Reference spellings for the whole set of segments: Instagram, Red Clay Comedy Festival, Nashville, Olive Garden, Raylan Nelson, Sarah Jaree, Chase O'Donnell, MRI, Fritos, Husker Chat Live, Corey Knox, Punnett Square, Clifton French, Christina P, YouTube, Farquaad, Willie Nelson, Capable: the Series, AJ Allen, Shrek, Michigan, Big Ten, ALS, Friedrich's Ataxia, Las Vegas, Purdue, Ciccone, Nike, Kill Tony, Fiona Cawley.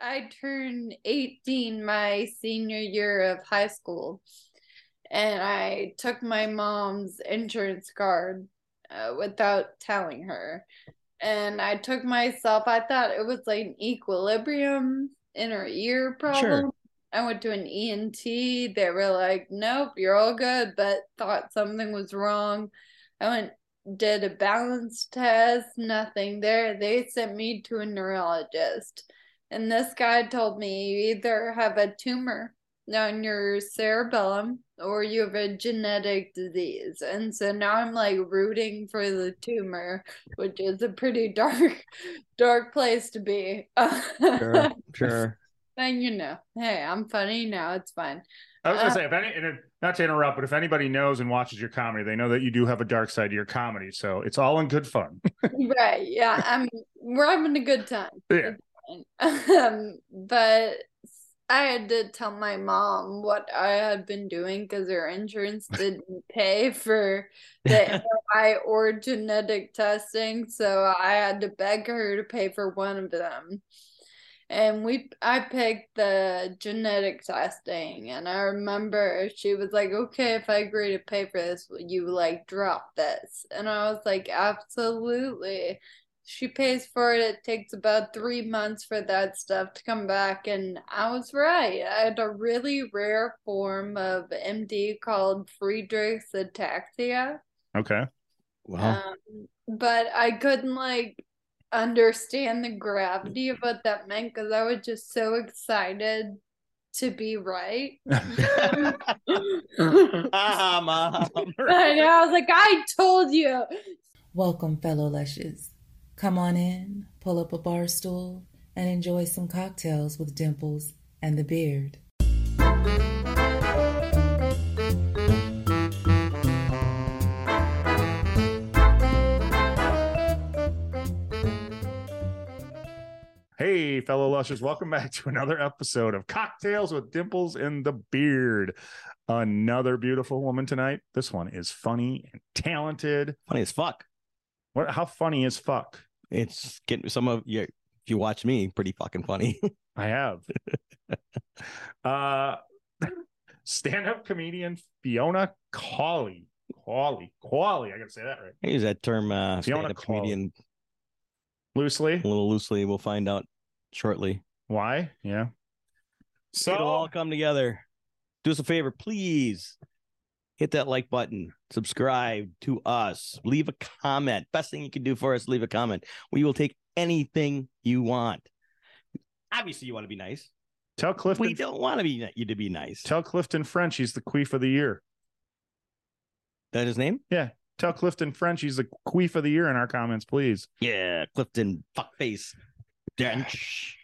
I turned 18 my senior year of high school, and I took my mom's insurance card without telling her. And I took myself, I thought it was like an equilibrium inner ear problem. Sure. I went to an ENT. They were like, nope, you're all good, but thought something was wrong. I went, did a balance test, nothing there. They sent me to a neurologist. And this guy told me, you either have a tumor on your cerebellum or you have a genetic disease. And so now I'm like rooting for the tumor, which is a pretty dark place to be. Sure, sure. And you know, hey, I'm funny now. It's fine. I was going to say, not to interrupt, but if anybody knows and watches your comedy, they know that you do have a dark side to your comedy. So it's all in good fun. Right. Yeah. I mean, we're having a good time. Yeah. But I had to tell my mom what I had been doing because her insurance didn't pay for the MRI or genetic testing, so I had to beg her to pay for one of them. And I picked the genetic testing, and I remember she was like, okay, if I agree to pay for this, will you like drop this? And I was like, absolutely. She pays for it. It takes about 3 months for that stuff to come back. And I was right. I had a really rare form of MD called Friedrich's Ataxia. Okay. Wow. But I couldn't like understand the gravity of what that meant because I was just so excited to be right. Ah, Mom. And I was like, I told you. Welcome, fellow Lushes. Come on in, pull up a bar stool, and enjoy some cocktails with Dimples and the Beard. Hey, fellow Lushers, welcome back to another episode of Cocktails with Dimples and the Beard. Another beautiful woman tonight. This one is funny and talented. Funny as fuck. What? How funny is fuck? It's getting some of you. If you watch me, pretty fucking funny. I have stand-up comedian Fiona Cawley. I gotta say that right. I use that term stand-up comedian loosely, a little loosely. We'll find out shortly why. Yeah. So it'll all come together. Do us a favor, please. Hit that like button, subscribe to us, leave a comment. Best thing you can do for us, leave a comment. We will take anything you want. Obviously, you want to be nice. Tell Clifton. We don't want to be you to be nice. Tell Clifton French he's the queef of the year. That his name? Yeah. Tell Clifton French he's the queef of the year in our comments, please. Yeah, Clifton fuckface French.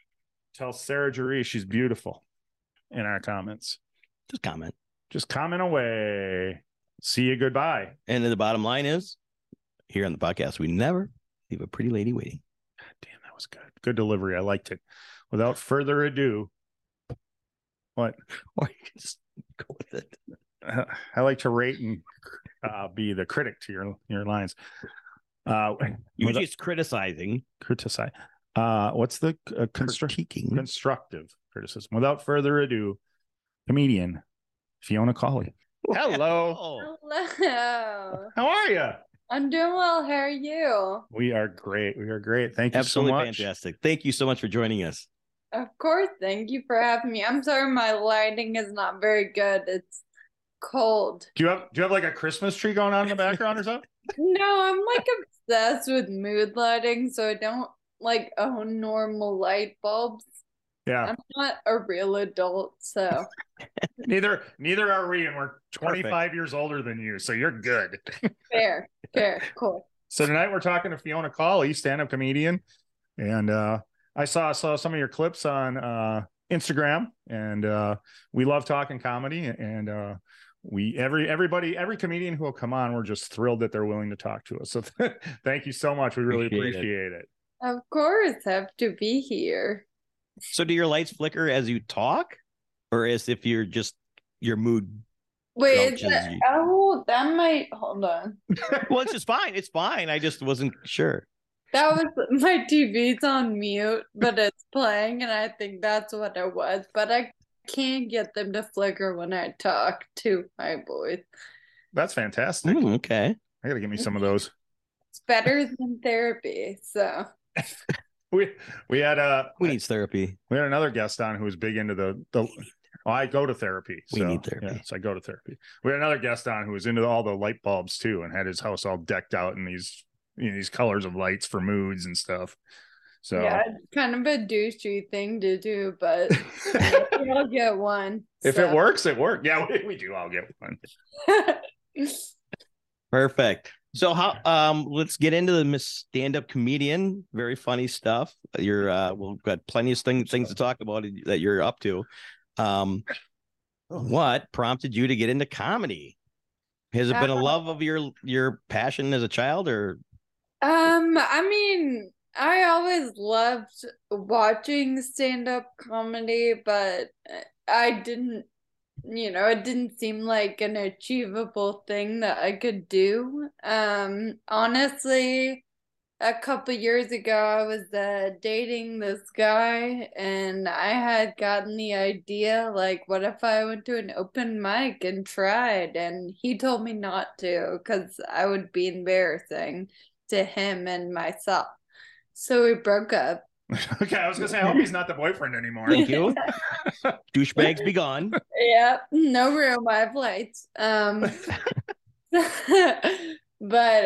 Tell Sarah Jaree she's beautiful in our comments. Just comment. Just comment away. See you goodbye. And the bottom line is, here on the podcast, we never leave a pretty lady waiting. God damn, that was good. Good delivery. I liked it. Without further ado, what? Or you can just go with it. I like to rate and be the critic to your lines. You're just criticizing. Criticize. What's the constructive criticism? Without further ado, comedian Fiona Cawley. Hello. Hello. How are you? I'm doing well. How are you? We are great. We are great. Thank you so much. Absolutely fantastic. Thank you so much for joining us. Of course. Thank you for having me. I'm sorry my lighting is not very good. It's cold. Do you have like a Christmas tree going on in the background or something? No, I'm like obsessed with mood lighting, so I don't like own normal light bulbs. Yeah, I'm not a real adult, so neither are we, and we're 25 Perfect. Years older than you, so you're good. Fair, cool. So tonight we're talking to Fiona Cawley, stand-up comedian, and I saw some of your clips on Instagram, and we love talking comedy, and we every comedian who will come on, we're just thrilled that they're willing to talk to us. So thank you so much. We really appreciate it. Of course, have to be here. So do your lights flicker as you talk, or as if you're just your mood? Wait, that might hold on. Well, it's fine. I just wasn't sure. That was, my TV's on mute, but it's playing, and I think that's what it was. But I can't get them to flicker when I talk to my boys. That's fantastic. Ooh, okay. I got to give me some of those. It's better than therapy, so. We need therapy. We had another guest on who was big into the I go to therapy. We need therapy. Yeah, so I go to therapy. We had another guest on who was into all the light bulbs too, and had his house all decked out in these, you know, these colors of lights for moods and stuff. So yeah, it's kind of a douchey thing to do, but I'll get one. If it works, it works. Yeah, we do. I'll get one. Perfect. So how? Let's get into the stand-up comedian. Very funny stuff. You're we've got plenty of things to talk about that you're up to. What prompted you to get into comedy? Has it been a love of your passion as a child, or? I mean, I always loved watching stand-up comedy, but I didn't, you know, it didn't seem like an achievable thing that I could do. Honestly, a couple years ago, I was dating this guy, and I had gotten the idea, like, what if I went to an open mic and tried? And he told me not to, because I would be embarrassing to him and myself. So we broke up. Okay, I was going to say, I hope he's not the boyfriend anymore. Thank you. Douchebags be gone. Yeah, no room, I have lights. But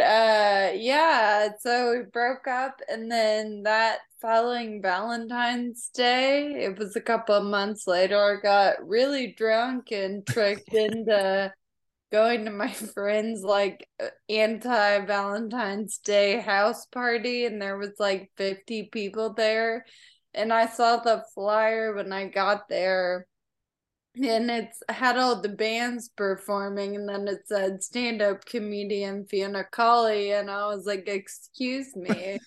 yeah, so we broke up, and then that following Valentine's Day, it was a couple of months later, I got really drunk and tricked into going to my friend's like anti-Valentine's Day house party, and there was like 50 people there, and I saw the flyer when I got there, and it's had all the bands performing, and then it said stand-up comedian Fiona Cawley, and I was like, excuse me.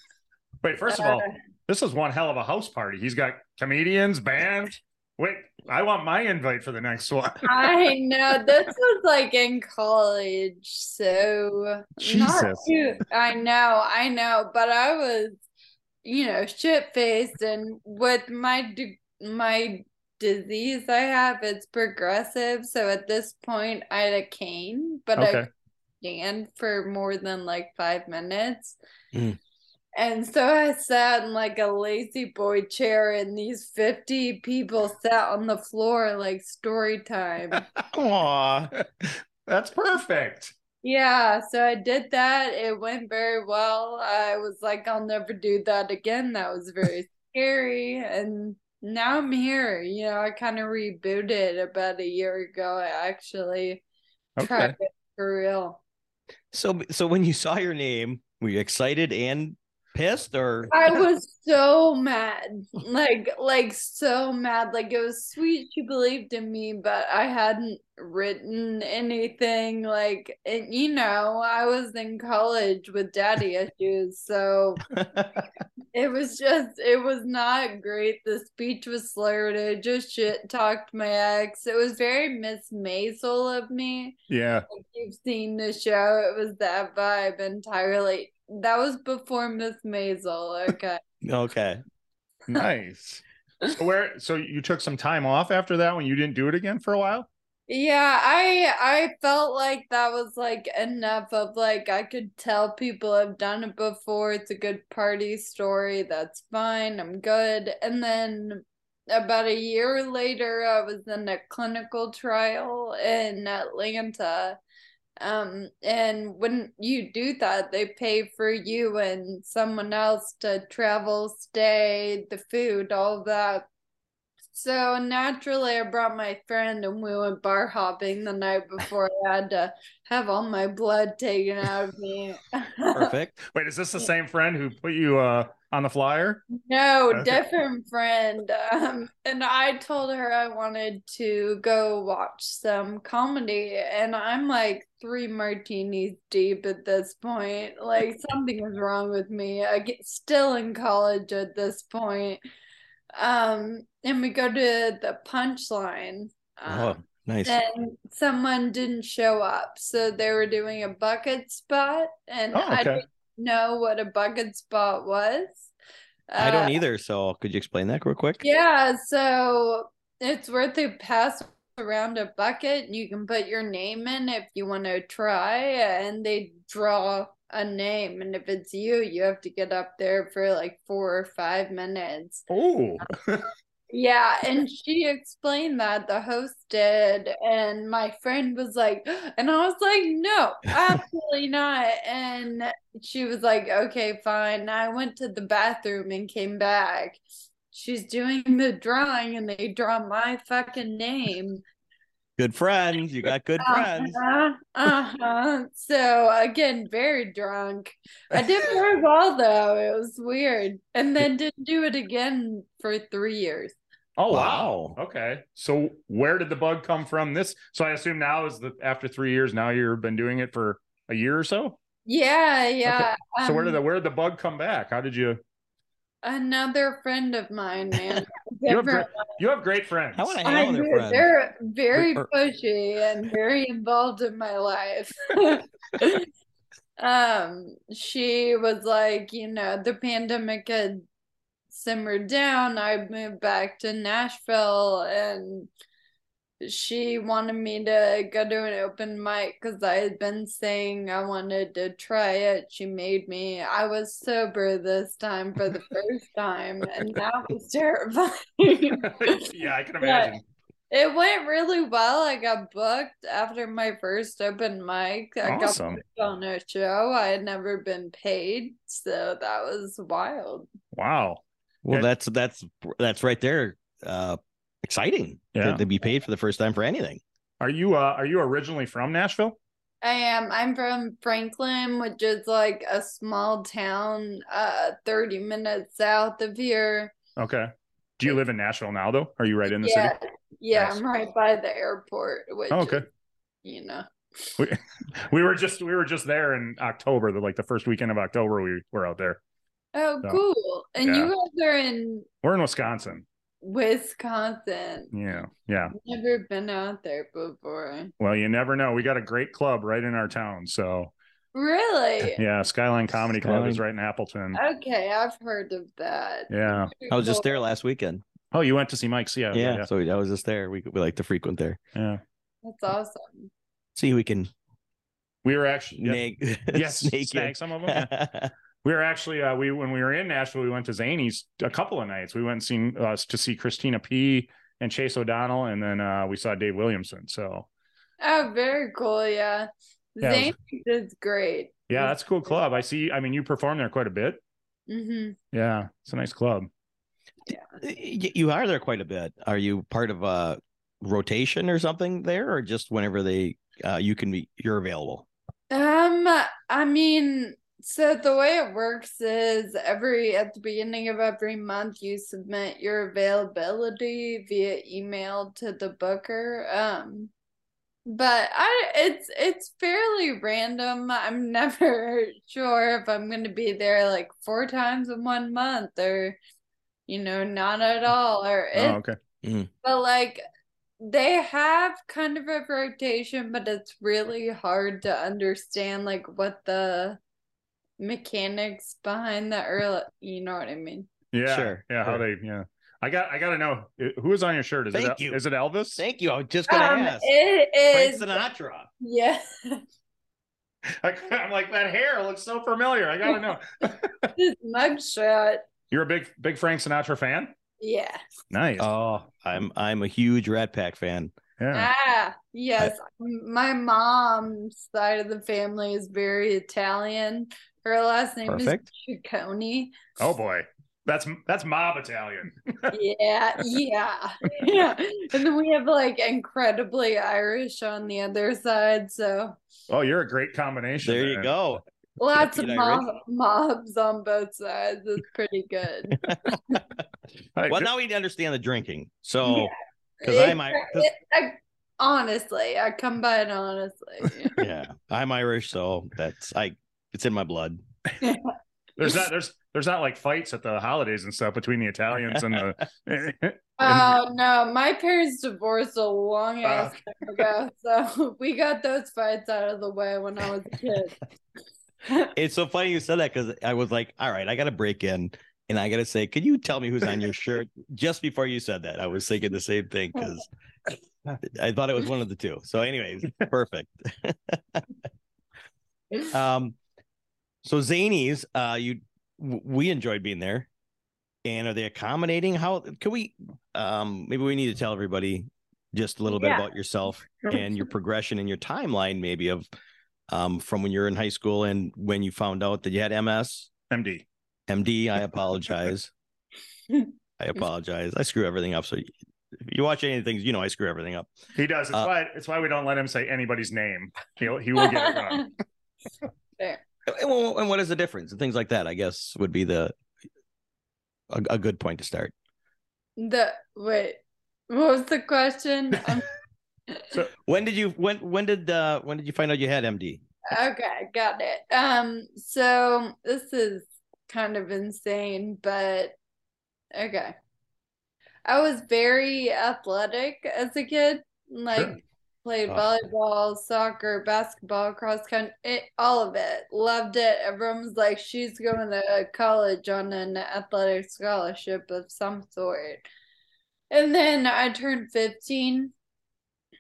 Wait, first of all, this is one hell of a house party. He's got comedians, bands. Wait, I want my invite for the next one. I know. This was like in college, so Jesus. Not too, I know, but I was, you know, shit-faced, and with my disease I have, it's progressive, so at this point I had a cane, but okay. I stand for more than like 5 minutes. And so I sat in like a lazy boy chair, and these 50 people sat on the floor like story time. Aw, that's perfect. Yeah, so I did that. It went very well. I was like, I'll never do that again. That was very scary. And now I'm here. You know, I kind of rebooted about a year ago. I actually tried it for real. So when you saw your name, were you excited and pissed, or? I was so mad, like so mad. Like, it was sweet she believed in me, but I hadn't written anything. Like, and you know, I was in college with daddy issues, so it was not great. The speech was slurred. I just shit talked my ex. It was very Miss Maisel of me. Yeah, if you've seen the show, it was that vibe entirely. That was before Miss Maisel. Okay. Okay. Nice. So you took some time off after that, when you didn't do it again for a while? Yeah, I felt like that was like enough of like, I could tell people I've done it before. It's a good party story. That's fine. I'm good. And then about a year later, I was in a clinical trial in Atlanta. And when you do that, they pay for you and someone else to travel, stay, the food, all that. So naturally, I brought my friend, and we went bar hopping the night before. I had to have all my blood taken out of me. Perfect. Wait, is this the same friend who put you on the flyer? No, okay. Different friend. And I told her I wanted to go watch some comedy, and I'm like 3 martinis deep at this point. Like, something is wrong with me. I get still in college at this point. And we go to the Punchline. Nice. And someone didn't show up, so they were doing a bucket spot, and I didn't know what a bucket spot was. I don't either. So could you explain that real quick? Yeah. So it's where they pass around a bucket and you can put your name in if you want to try, and they draw a name, and if it's you, you have to get up there for like 4 or 5 minutes. Oh. Yeah, and she explained that, the host did, and my friend was like, and I was like, no, absolutely not. And she was like, okay, fine. I went to the bathroom and came back. She's doing the drawing, and they draw my fucking name. Good friends. You got good friends. So again, very drunk. I did very well though. It was weird. And then didn't do it again for 3 years. Oh, wow. Okay. So where did the bug come from? This, so I assume now is that after 3 years, now you've been doing it for a year or so? Yeah. Yeah. Okay. So where did the bug come back? How did you? Another friend of mine, man. You have great friends. I want to hang out with their friends. They're very pushy and very involved in my life. She was like, you know, the pandemic had simmered down. I moved back to Nashville, and she wanted me to go to an open mic because I had been saying I wanted to try it. She made me. I was sober this time for the first time, and that was terrifying. Yeah, I can imagine. It went really well. I got booked after my first open mic. I got booked on a show. I had never been paid, so that was wild. Wow. Well, and that's right there. Exciting to be paid for the first time for anything. Are you originally from Nashville? I am. I'm from Franklin, which is like a small town 30 minutes south of here. Okay. Do you live in Nashville now though? Are you right in the city? Yeah, nice. I'm right by the airport, which is, you know. We were just there in October, the first weekend of October we were out there. Oh, so cool. And you guys are in... We're in Wisconsin. Yeah. Never been out there before. Well, you never know. We got a great club right in our town. So really? Yeah, Skyline Comedy Club is right in Appleton. Okay, I've heard of that. Yeah. I was just there last weekend. Oh, you went to see Mike's? Yeah. So I was just there. We like to frequent there. Yeah. That's awesome. See, we were actually snake some of them. Yeah. We were actually, when we were in Nashville, we went to Zanies a couple of nights. We went to see Christina P and Chase O'Donnell, and then we saw Dave Williamson. So, oh, very cool, yeah. Zanies is great. Yeah, that's a cool club. I mean, you perform there quite a bit. Mm-hmm. Yeah, it's a nice club. Yeah, you are there quite a bit. Are you part of a rotation or something there, or just whenever they you're available? I mean. So the way it works is at the beginning of every month, you submit your availability via email to the booker. But it's fairly random. I'm never sure if I'm going to be there like 4 times in 1 month or, you know, not at all. But like they have kind of a rotation, but it's really hard to understand like what the mechanics behind the early, you know what I mean? Yeah, sure. Yeah, how they, yeah. I gotta know who is on your shirt. Is it Elvis? Thank you. I was just gonna ask. It is Frank Sinatra. Yeah. I'm like, that hair looks so familiar. I gotta know. This mugshot. You're a big Frank Sinatra fan? Yeah. Nice. Oh, I'm a huge Rat Pack fan. Yeah. Ah, yes. My mom's side of the family is very Italian. Her last name is Ciccone. Oh boy, that's mob Italian. yeah. And then we have like incredibly Irish on the other side. So. Oh, you're a great combination. There you go. Lots of mobs on both sides. It's pretty good. Well, now we understand the drinking. So, because honestly, I come by it honestly. Yeah, I'm Irish, so it's in my blood. There's not like fights at the holidays and stuff between the Italians and the. No, my parents divorced a long ass time ago, so we got those fights out of the way when I was a kid. It's so funny you said that, because I was like, all right, I got to break in and I got to say, can you tell me who's on your shirt? Just before you said that, I was thinking the same thing, because I thought it was one of the two. So anyways, perfect. So Zanies, we enjoyed being there. And are they accommodating? How can we, maybe we need to tell everybody just a little bit about yourself and your progression and your timeline, maybe of, from when you're in high school and when you found out that you had MS. MD. I apologize. I screw everything up. So you watch any of the things, you know, I screw everything up. He does. It's why we don't let him say anybody's name. He will get it wrong. Fair. And what is the difference and things like that, I guess, would be a good point to start. What was the question? So when did you find out you had MD? Okay, got it. So this is kind of insane, but okay. I was very athletic as a kid, like played volleyball, soccer, basketball, cross country, all of it. Loved it. Everyone was like, she's going to college on an athletic scholarship of some sort. And then I turned 15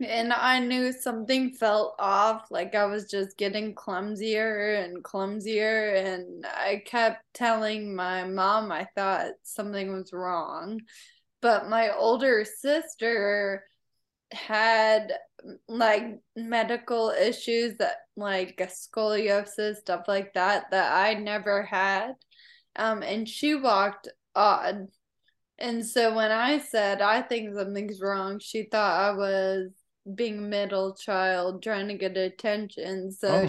and I knew something felt off. Like I was just getting clumsier and clumsier. And I kept telling my mom I thought something was wrong. But my older sister had like medical issues that like scoliosis, stuff like that I never had. And she walked odd. And so when I said, I think something's wrong, she thought I was being middle child, trying to get attention. So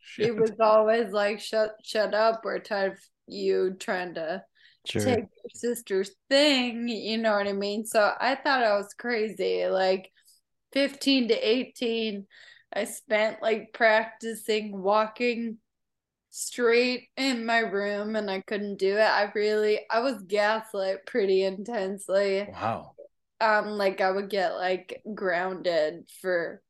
she was always like, shut up. We're tired of you trying to take your sister's thing. You know what I mean? So I thought I was crazy. Like 15 to 18, I spent like practicing walking straight in my room, and I couldn't do it. I was gaslit pretty intensely. Wow. Like I would get like grounded for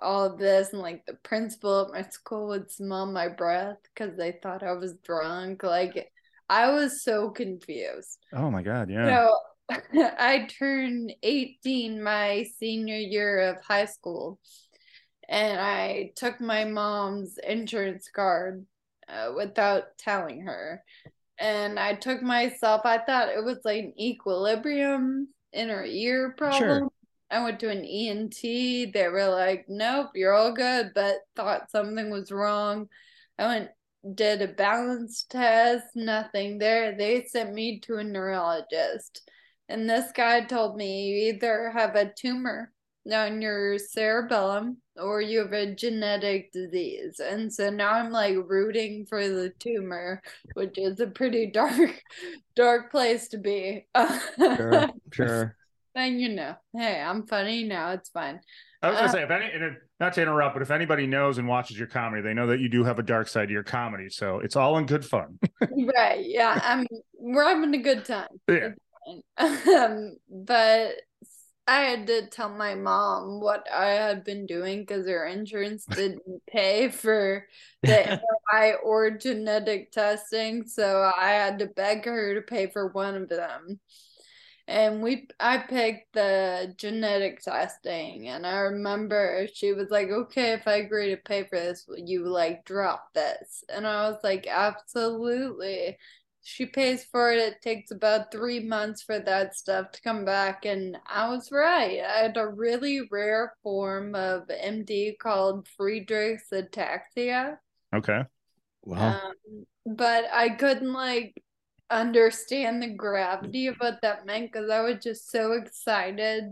all of this, and like the principal at my school would smell my breath because they thought I was drunk. Like I was so confused. Oh my God. Yeah. So I turned 18 my senior year of high school, and I took my mom's insurance card without telling her. And I took myself, I thought it was like an equilibrium inner ear problem. Sure. I went to an ENT. They were like, nope, you're all good, but thought something was wrong. I did a balance test, nothing there. They sent me to a neurologist. And this guy told me, you either have a tumor on your cerebellum or you have a genetic disease. And so now I'm like rooting for the tumor, which is a pretty dark place to be. Sure. And you know, hey, I'm funny now, it's fine. I was gonna say, not to interrupt, but if anybody knows and watches your comedy, they know that you do have a dark side to your comedy, so it's all in good fun. Right? Yeah, I mean, we're having a good time. Yeah. But I had to tell my mom what I had been doing because her insurance didn't pay for the MRI or genetic testing. So I had to beg her to pay for one of them. And I picked the genetic testing. And I remember she was like, okay, if I agree to pay for this, will you like drop this? And I was like, absolutely. She pays for it. It takes about 3 months for that stuff to come back. And I was right. I had a really rare form of MD called Friedrich's Ataxia. Okay. Wow. But I couldn't like understand the gravity of what that meant because I was just so excited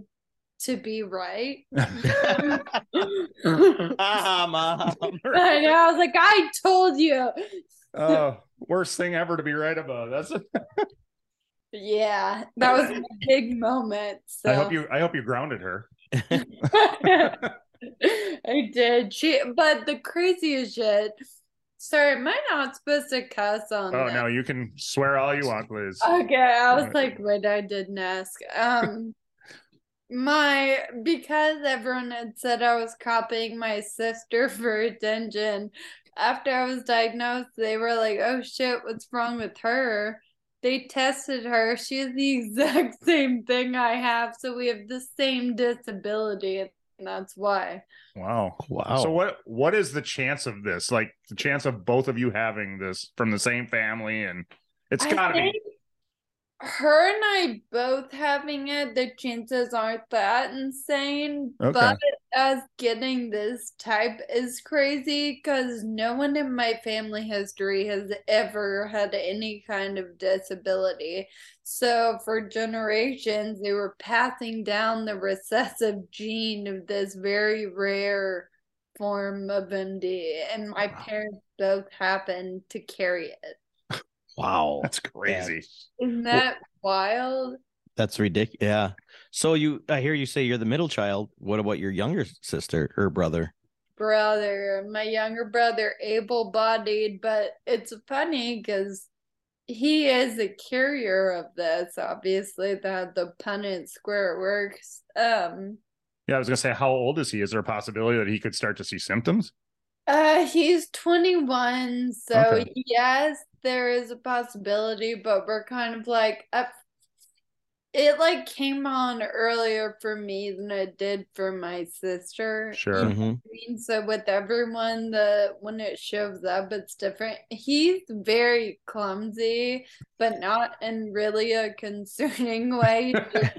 to be right. I know. I was like, I told you. Oh, worst thing ever to be right about. Yeah, that was a big moment. So I hope you grounded her. I did. But the craziest shit. Sorry, am I not supposed to cuss on that? No, you can swear all you want, Liz. Okay, I was like, wait, I didn't ask. Because everyone had said I was copying my sister for attention, after I was diagnosed, they were like, oh shit, what's wrong with her? They tested her. She has the exact same thing I have. So we have the same disability. And that's why. Wow. Wow. So what is the chance of this? Like the chance of both of you having this from the same family? And it's gotta be. Her and I both having it, the chances aren't that insane. Okay. But us getting this type is crazy because no one in my family history has ever had any kind of disability. So for generations, they were passing down the recessive gene of this very rare form of MD. And my parents both happened to carry it. Wow, that's crazy. Isn't that wild? That's ridiculous. Yeah. So I hear you say you're the middle child. What about your younger sister or brother? My younger brother, able-bodied, but it's funny because he is a carrier of this. Obviously, that the Punnett Square works. Yeah, I was gonna say, how old is he? Is there a possibility that he could start to see symptoms? He's 21, so okay. Yes, there is a possibility, but we're kind of like, it like came on earlier for me than it did for my sister. Sure. You know what I mean? So with everyone, when it shows up, it's different. He's very clumsy, but not in really a concerning way. He just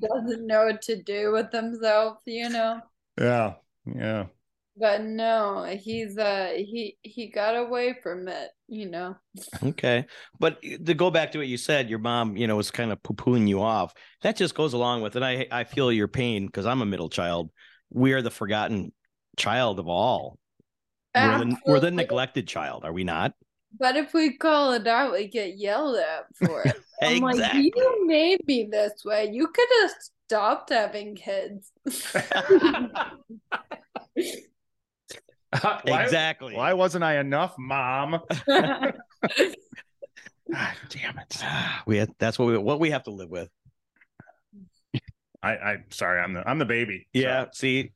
doesn't know what to do with himself, you know? Yeah, yeah. But no, he's he got away from it, you know. Okay. But to go back to what you said, your mom, you know, was kind of poo-pooing you off. That just goes along with it. I feel your pain because I'm a middle child. We are the forgotten child of all. We're the neglected child, are we not? But if we call it out, we get yelled at for it. I'm exactly. Like, you made me this way. You could have stopped having kids. Exactly. Why wasn't I enough, Mom? God damn it. That's what we have to live with. I'm sorry. I'm the baby. Yeah. So. See,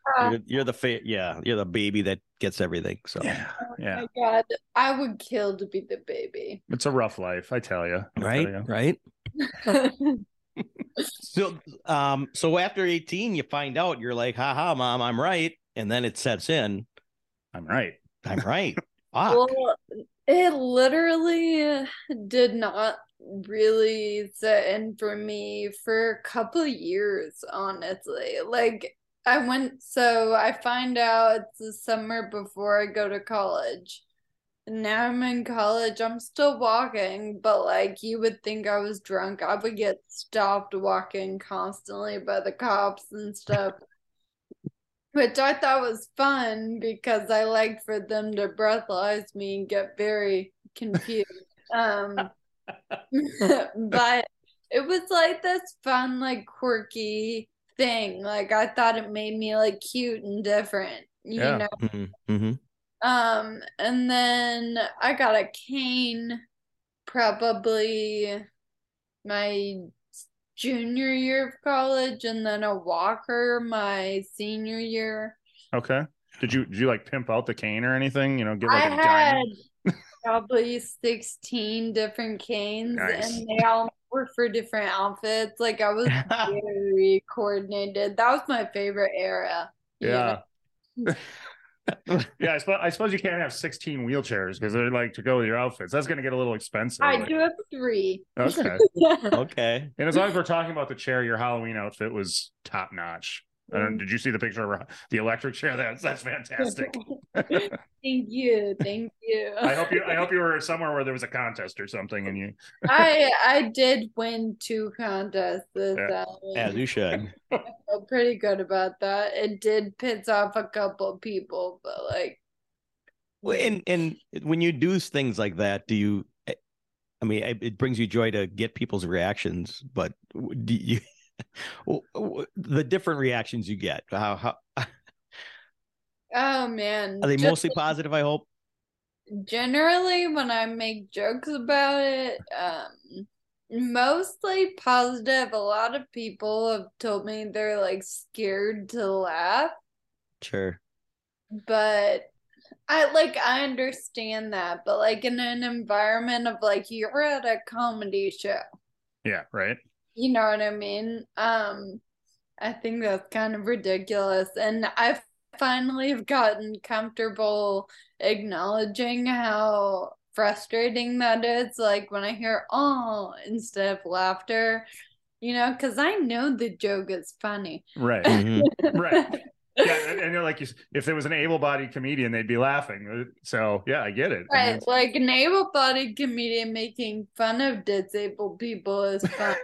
you're the baby that gets everything. So yeah. Oh my God, I would kill to be the baby. It's a rough life, I tell you. Right. So after 18, you find out you're like, haha, Mom, I'm right, and then it sets in. I'm right. Fuck. Well, it literally did not really set in for me for a couple of years, honestly. Like, I find out it's the summer before I go to college. Now I'm in college. I'm still walking, but like you would think I was drunk. I would get stopped walking constantly by the cops and stuff. Which I thought was fun because I liked for them to breathalyze me and get very confused. But it was like this fun, like quirky thing. Like I thought it made me like cute and different, you know? Mm-hmm. And then I got a cane probably my junior year of college, and then a walker my senior year. Okay. Did you like pimp out the cane or anything? You know, get like I had probably 16 different canes. Nice. And they all were for different outfits. Like I was very coordinated. That was my favorite era. Yeah. You know? Yeah. I suppose you can't have 16 wheelchairs because they're like to go with your outfits. That's going to get a little expensive. I do have 3. Okay. Okay. And as long as we're talking about the chair, your Halloween outfit was top notch. Did you see the picture of the electric chair? That's fantastic. Thank you. I hope you were somewhere where there was a contest or something, and you. I did win 2 contests this Halloween. As you should. I felt pretty good about that. It did piss off a couple people, but like. Well, and when you do things like that, do you? I mean, it brings you joy to get people's reactions, but do you? The different reactions you get, how oh man, are they mostly positive? I hope. Generally when I make jokes about it, mostly positive. A lot of people have told me they're like scared to laugh. Sure. But I understand that, but like in an environment of like you're at a comedy show. Yeah, right. You know what I mean? I think that's kind of ridiculous. And I finally have gotten comfortable acknowledging how frustrating that is. Like when I hear "oh" instead of laughter, you know, because I know the joke is funny. Right. Mm-hmm. Right. Yeah, and you're like, if there was an able-bodied comedian, they'd be laughing. So, yeah, I get it. Right, like an able-bodied comedian making fun of disabled people is fun.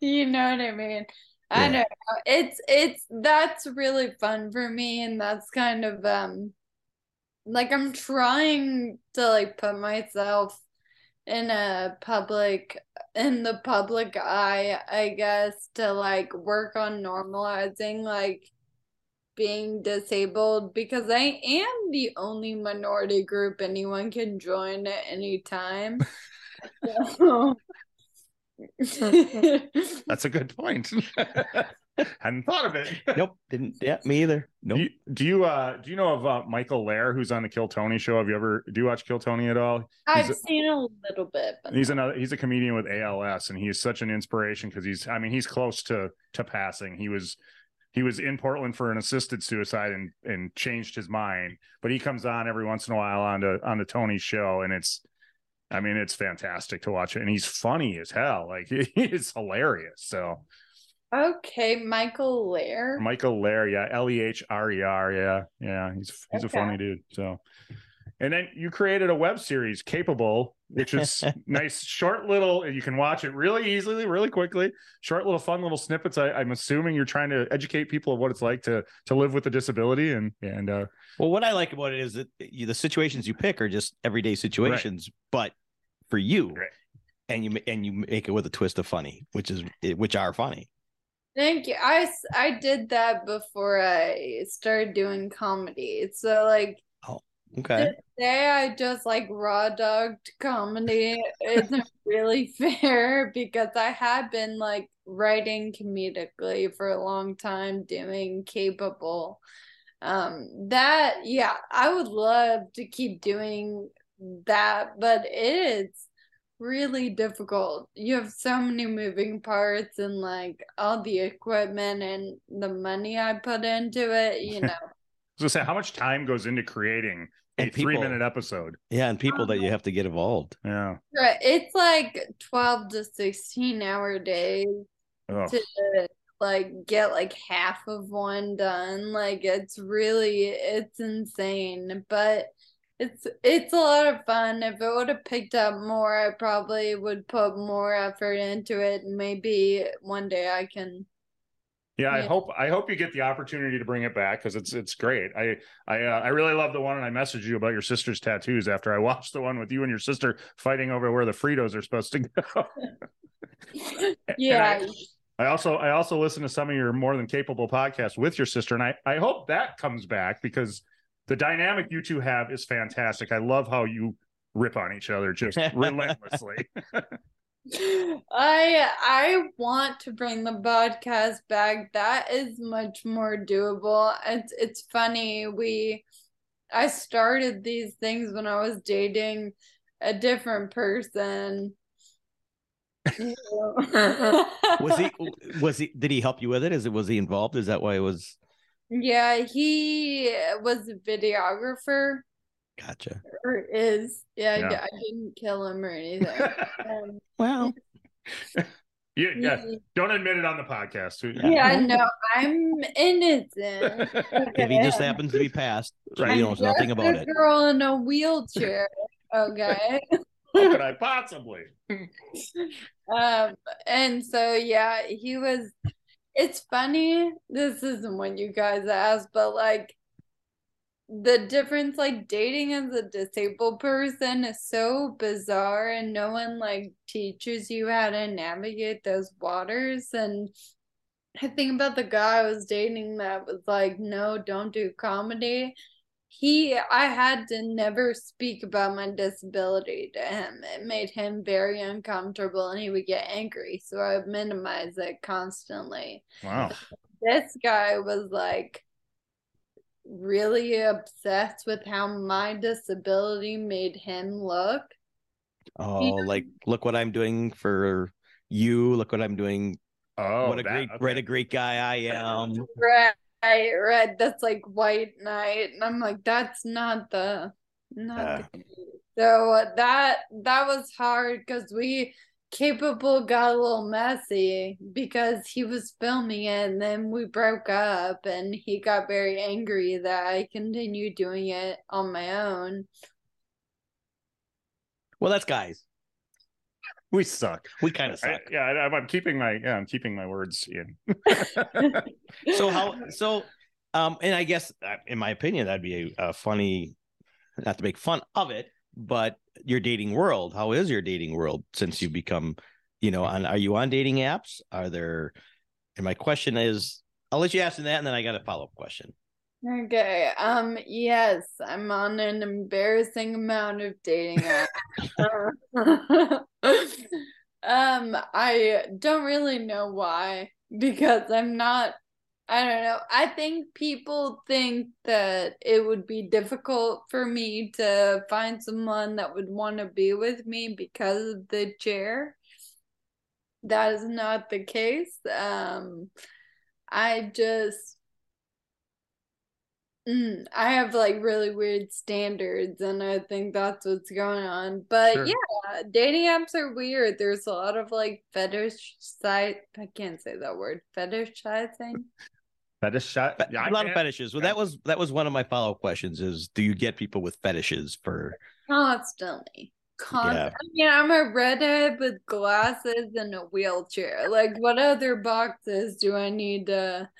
You know what I mean? Yeah. I don't know. It's that's really fun for me, and that's kind of like I'm trying to like put myself in the public eye, I guess, to like work on normalizing like being disabled, because I am the only minority group anyone can join at any time. So. That's a good point. Hadn't thought of it. Nope, didn't. Yeah, me either. Nope. Do you know of Michael Lehrer, who's on the Kill Tony show? Do you watch Kill Tony at all? I've seen a little bit. But he's a comedian with ALS, and he's such an inspiration because he's close to passing. He was in Portland for an assisted suicide and changed his mind. But he comes on every once in a while on the Tony show, and it's fantastic to watch it. And he's funny as hell. Like it's hilarious. So. Okay, Michael Lehrer. Michael Lehrer, yeah, Lehrer, yeah. He's okay. A funny dude. So, and then you created a web series, Capable, which is nice, short little. You can watch it really easily, really quickly. Short little, fun little snippets. I'm assuming you're trying to educate people of what it's like to live with a disability, and. Well, what I like about it is that the situations you pick are just everyday situations, right. But for you, right. and you make it with a twist of funny, which are funny. Thank you. I did that before I started doing comedy. So like, oh, okay. Today I just like raw dogged comedy. Isn't really fair because I have been like writing comedically for a long time, doing Capable. I would love to keep doing that, but it's really difficult. You have so many moving parts and like all the equipment and the money I put into it, you know. So say how much time goes into creating a 3-minute episode? Yeah, and people that you have to get involved. Yeah. It's like 12 to 16 hour days to like get like half of one done. Like it's insane, but it's a lot of fun. If it would have picked up more, I probably would put more effort into it, and maybe one day I can. Yeah, I hope you get the opportunity to bring it back because it's great. I really love the one, and I messaged you about your sister's tattoos after I watched the one with you and your sister fighting over where the Fritos are supposed to go. Yeah. I also listen to some of your More Than Capable podcasts with your sister, and I hope that comes back because the dynamic you two have is fantastic. I love how you rip on each other just relentlessly. I want to bring the podcast back. That is much more doable. It's funny. I started these things when I was dating a different person. Was he? Did he help you with it? Was he involved? Is that why it was? Yeah, he was a videographer. Gotcha. Or is. Yeah. I didn't kill him or anything. Wow. Yeah. Don't admit it on the podcast. Yeah, no, I'm innocent. Okay. If he just happens to be passed, right? He knows nothing about it. Girl in a wheelchair. Okay. How could I possibly? And so yeah, he was. It's funny, this isn't what you guys asked, but like the difference, like dating as a disabled person is so bizarre, and no one like teaches you how to navigate those waters. And I think about the guy I was dating that was like, no, don't do comedy. I had to never speak about my disability to him. It made him very uncomfortable, and he would get angry. So I would minimize it constantly. Wow. This guy was like, really obsessed with how my disability made him look. Oh, you know? Like, look what I'm doing for you. Look what I'm doing. Oh, what a a great guy I am. Right. That's like white knight. And I'm like, that's not the, not the. So that was hard because Capable got a little messy because he was filming it and then we broke up and he got very angry that I continued doing it on my own. Well, that's guys. We suck. We kind of suck. I'm keeping my words in. And I guess in my opinion that'd be a funny, not to make fun of it, but your dating world. How is your dating world since you've become, are you on dating apps? Are there? And my question is, I'll let you ask that, and then I got a follow up question. Okay. Yes, I'm on an embarrassing amount of dating apps. I don't really know why, because I don't know. I think people think that it would be difficult for me to find someone that would want to be with me because of the chair. That is not the case. I have like really weird standards, and I think that's what's going on. But sure. Yeah, dating apps are weird. There's a lot of like fetish site. I can't say that word. Fetishizing. A lot of fetishes. Well, that was one of my follow-up questions is, do you get people with fetishes for constantly? Yeah. I mean, I'm a redhead with glasses and a wheelchair. Like, what other boxes do I need to?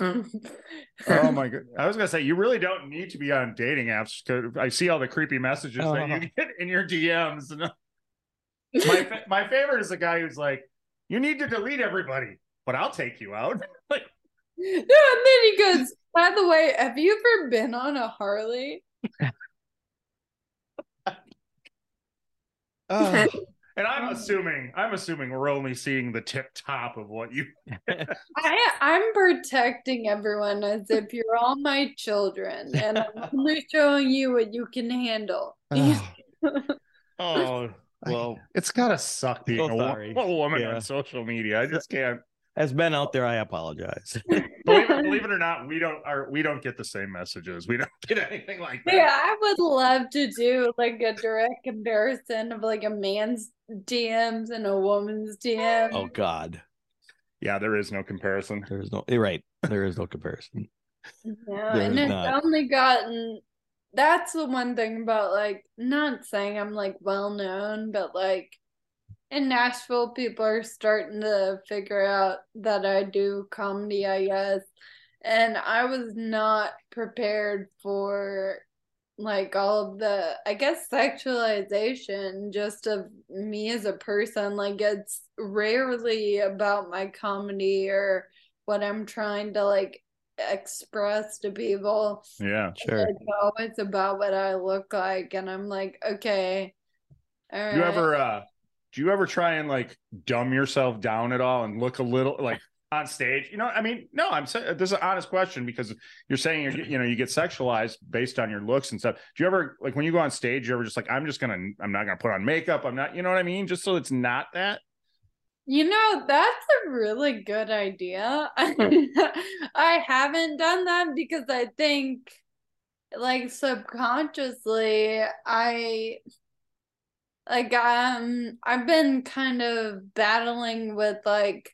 Oh my god, I was gonna say, you really don't need to be on dating apps because I see all the creepy messages that you get in your DMs. My favorite is the guy who's like, you need to delete everybody, but I'll take you out. Like, no, and then he goes, by the way, have you ever been on a Harley? And I'm assuming we're only seeing the tip top of what you. I'm protecting everyone as if you're all my children, and I'm only showing you what you can handle. Oh well, it's gotta suck being a woman on social media. I just can't. As men out there, I apologize. Believe it or not, we don't get the same messages. We don't get anything like that. Yeah, I would love to do like a direct comparison of like a man's DMs and a woman's DMs. Oh God. Yeah, there is no comparison. You're right. There is no comparison. Yeah, and it's only gotten. That's the one thing about like, not saying I'm like well known, but like. In Nashville, people are starting to figure out that I do comedy, I guess. And I was not prepared for, like, all of the, I guess, sexualization just of me as a person. Like, it's rarely about my comedy or what I'm trying to, like, express to people. Yeah, sure. It's always about what I look like. And I'm like, okay, all right. Do you ever try and like dumb yourself down at all and look a little like on stage? I mean, no, this is an honest question because you're saying you get sexualized based on your looks and stuff. Do you ever, like, when you go on stage, you ever just like, I'm not gonna put on makeup. I'm not, you know what I mean? Just so it's not that. That's a really good idea. I haven't done that because I think like subconsciously I've been kind of battling with like,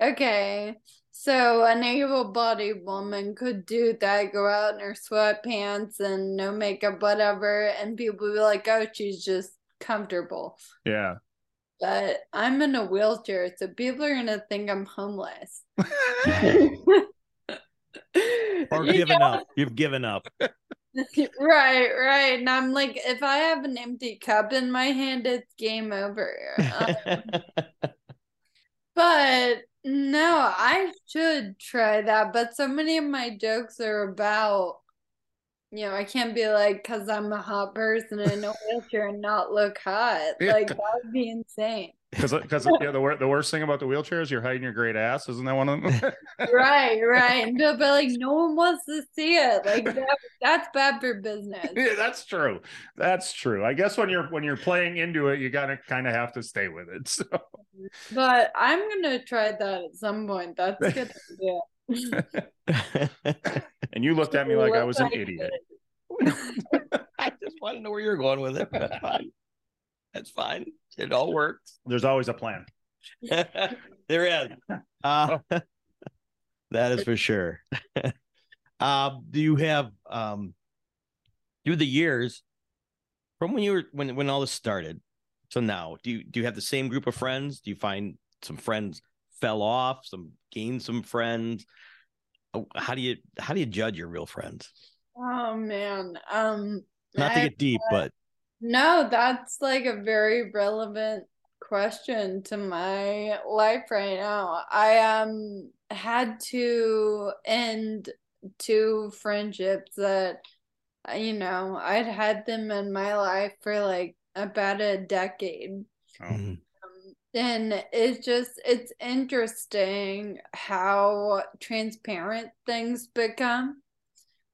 okay, so an able-bodied woman could do that, go out in her sweatpants and no makeup, whatever, and people be like, oh, she's just comfortable. Yeah. But I'm in a wheelchair, so people are gonna think I'm homeless. Or given up. You've given up. Right. And I'm like, if I have an empty cup in my hand, it's game over. But no, I should try that. But so many of my jokes are about, I can't be like, because I'm a hot person in a wheelchair and not look hot. Like, that would be insane. Because yeah, the worst thing about the wheelchair is you're hiding your great ass. Isn't that one of them? Right. And they'll be like, no one wants to see it. Like that's bad for business. Yeah, that's true. That's true. I guess when you're playing into it, you gotta kind of have to stay with it. So. But I'm gonna try that at some point. That's a good idea. And you looked at me like I was an idiot. I just want to know where you're going with it. That's fine. That's fine. It all works. There's always a plan. There is. That is for sure. Do you have through the years from when you were when all this started to now? Do you have the same group of friends? Do you find some friends fell off? Some gained some friends? How do you judge your real friends? Oh man, not to get deep, but. No, that's like a very relevant question to my life right now. I had to end two friendships that, you know, I'd had them in my life for like about a decade. Mm-hmm. And it's interesting how transparent things become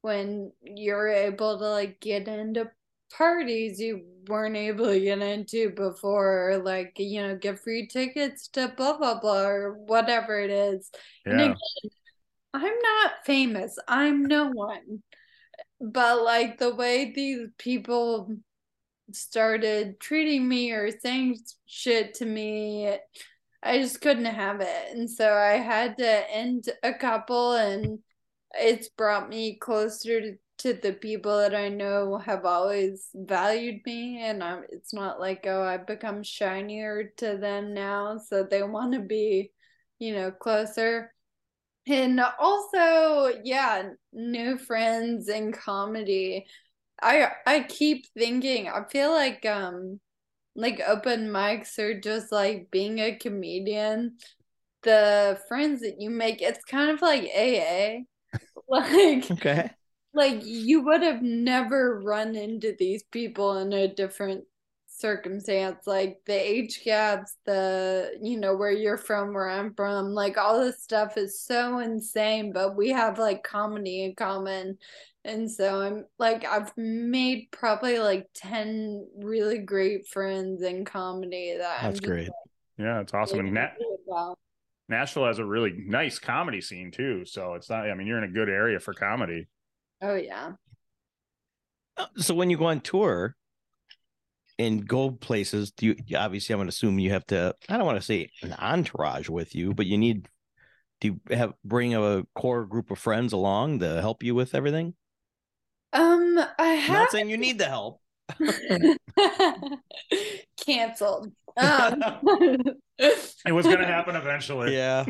when you're able to like get into parties you weren't able to get into before, like, you know, get free tickets to blah blah blah or whatever it is. Yeah. And again, I'm not famous, I'm no one, but like the way these people started treating me or saying shit to me, I just couldn't have it. And so I had to end a couple, and it's brought me closer to the people that I know have always valued me, and it's not like, oh, I've become shinier to them now, so they want to be, you know, closer. And also, yeah, new friends in comedy. I keep thinking, I feel like open mics or just like being a comedian, the friends that you make, it's kind of like AA. Like, okay. Like, you would have never run into these people in a different circumstance, like the age gaps, the, you know, where you're from, where I'm from, like all this stuff is so insane, but we have like comedy in common. And so I'm like, I've made probably like 10 really great friends in comedy. That's great. Like, yeah, it's awesome. And Nashville has a really nice comedy scene too. So it's not, I mean, you're in a good area for comedy. Oh, yeah. So when you go on tour and go places, do you obviously, I'm going to assume you have to, I don't want to say an entourage with you, but you need to bring a core group of friends along to help you with everything? I'm not saying you need the help. Canceled. It was going to happen eventually. Yeah.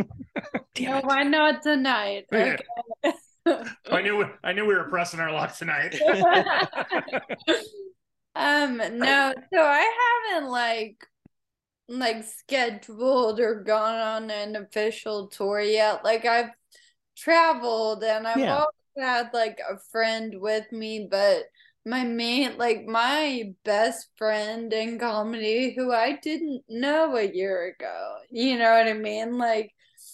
No, why not tonight? Okay. I knew we were pressing our luck tonight. No, so I haven't like scheduled or gone on an official tour yet. Like, I've traveled and I've always had like a friend with me, but my best friend in comedy, who I didn't know a year ago, you know what I mean? Like,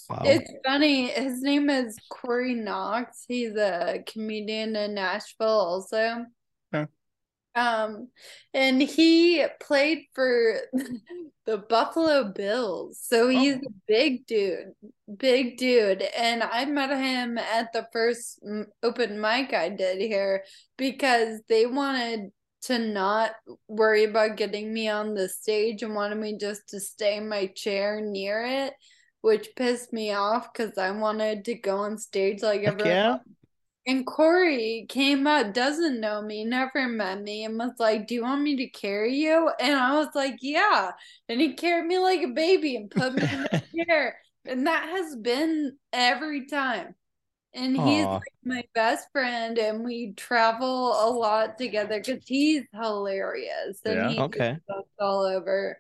wow. It's funny. His name is Corey Knox. He's a comedian in Nashville also. Huh. And he played for the Buffalo Bills. So he's a big dude. And I met him at the first open mic I did here because they wanted to not worry about getting me on the stage and wanted me just to stay in my chair near it, which pissed me off because I wanted to go on stage like everyone. Yeah. And Corey came up, doesn't know me, never met me, and was like, do you want me to carry you? And I was like, yeah. And he carried me like a baby and put me in the chair. And that has been every time. And he's like my best friend, and we travel a lot together because he's hilarious. And he goes all over.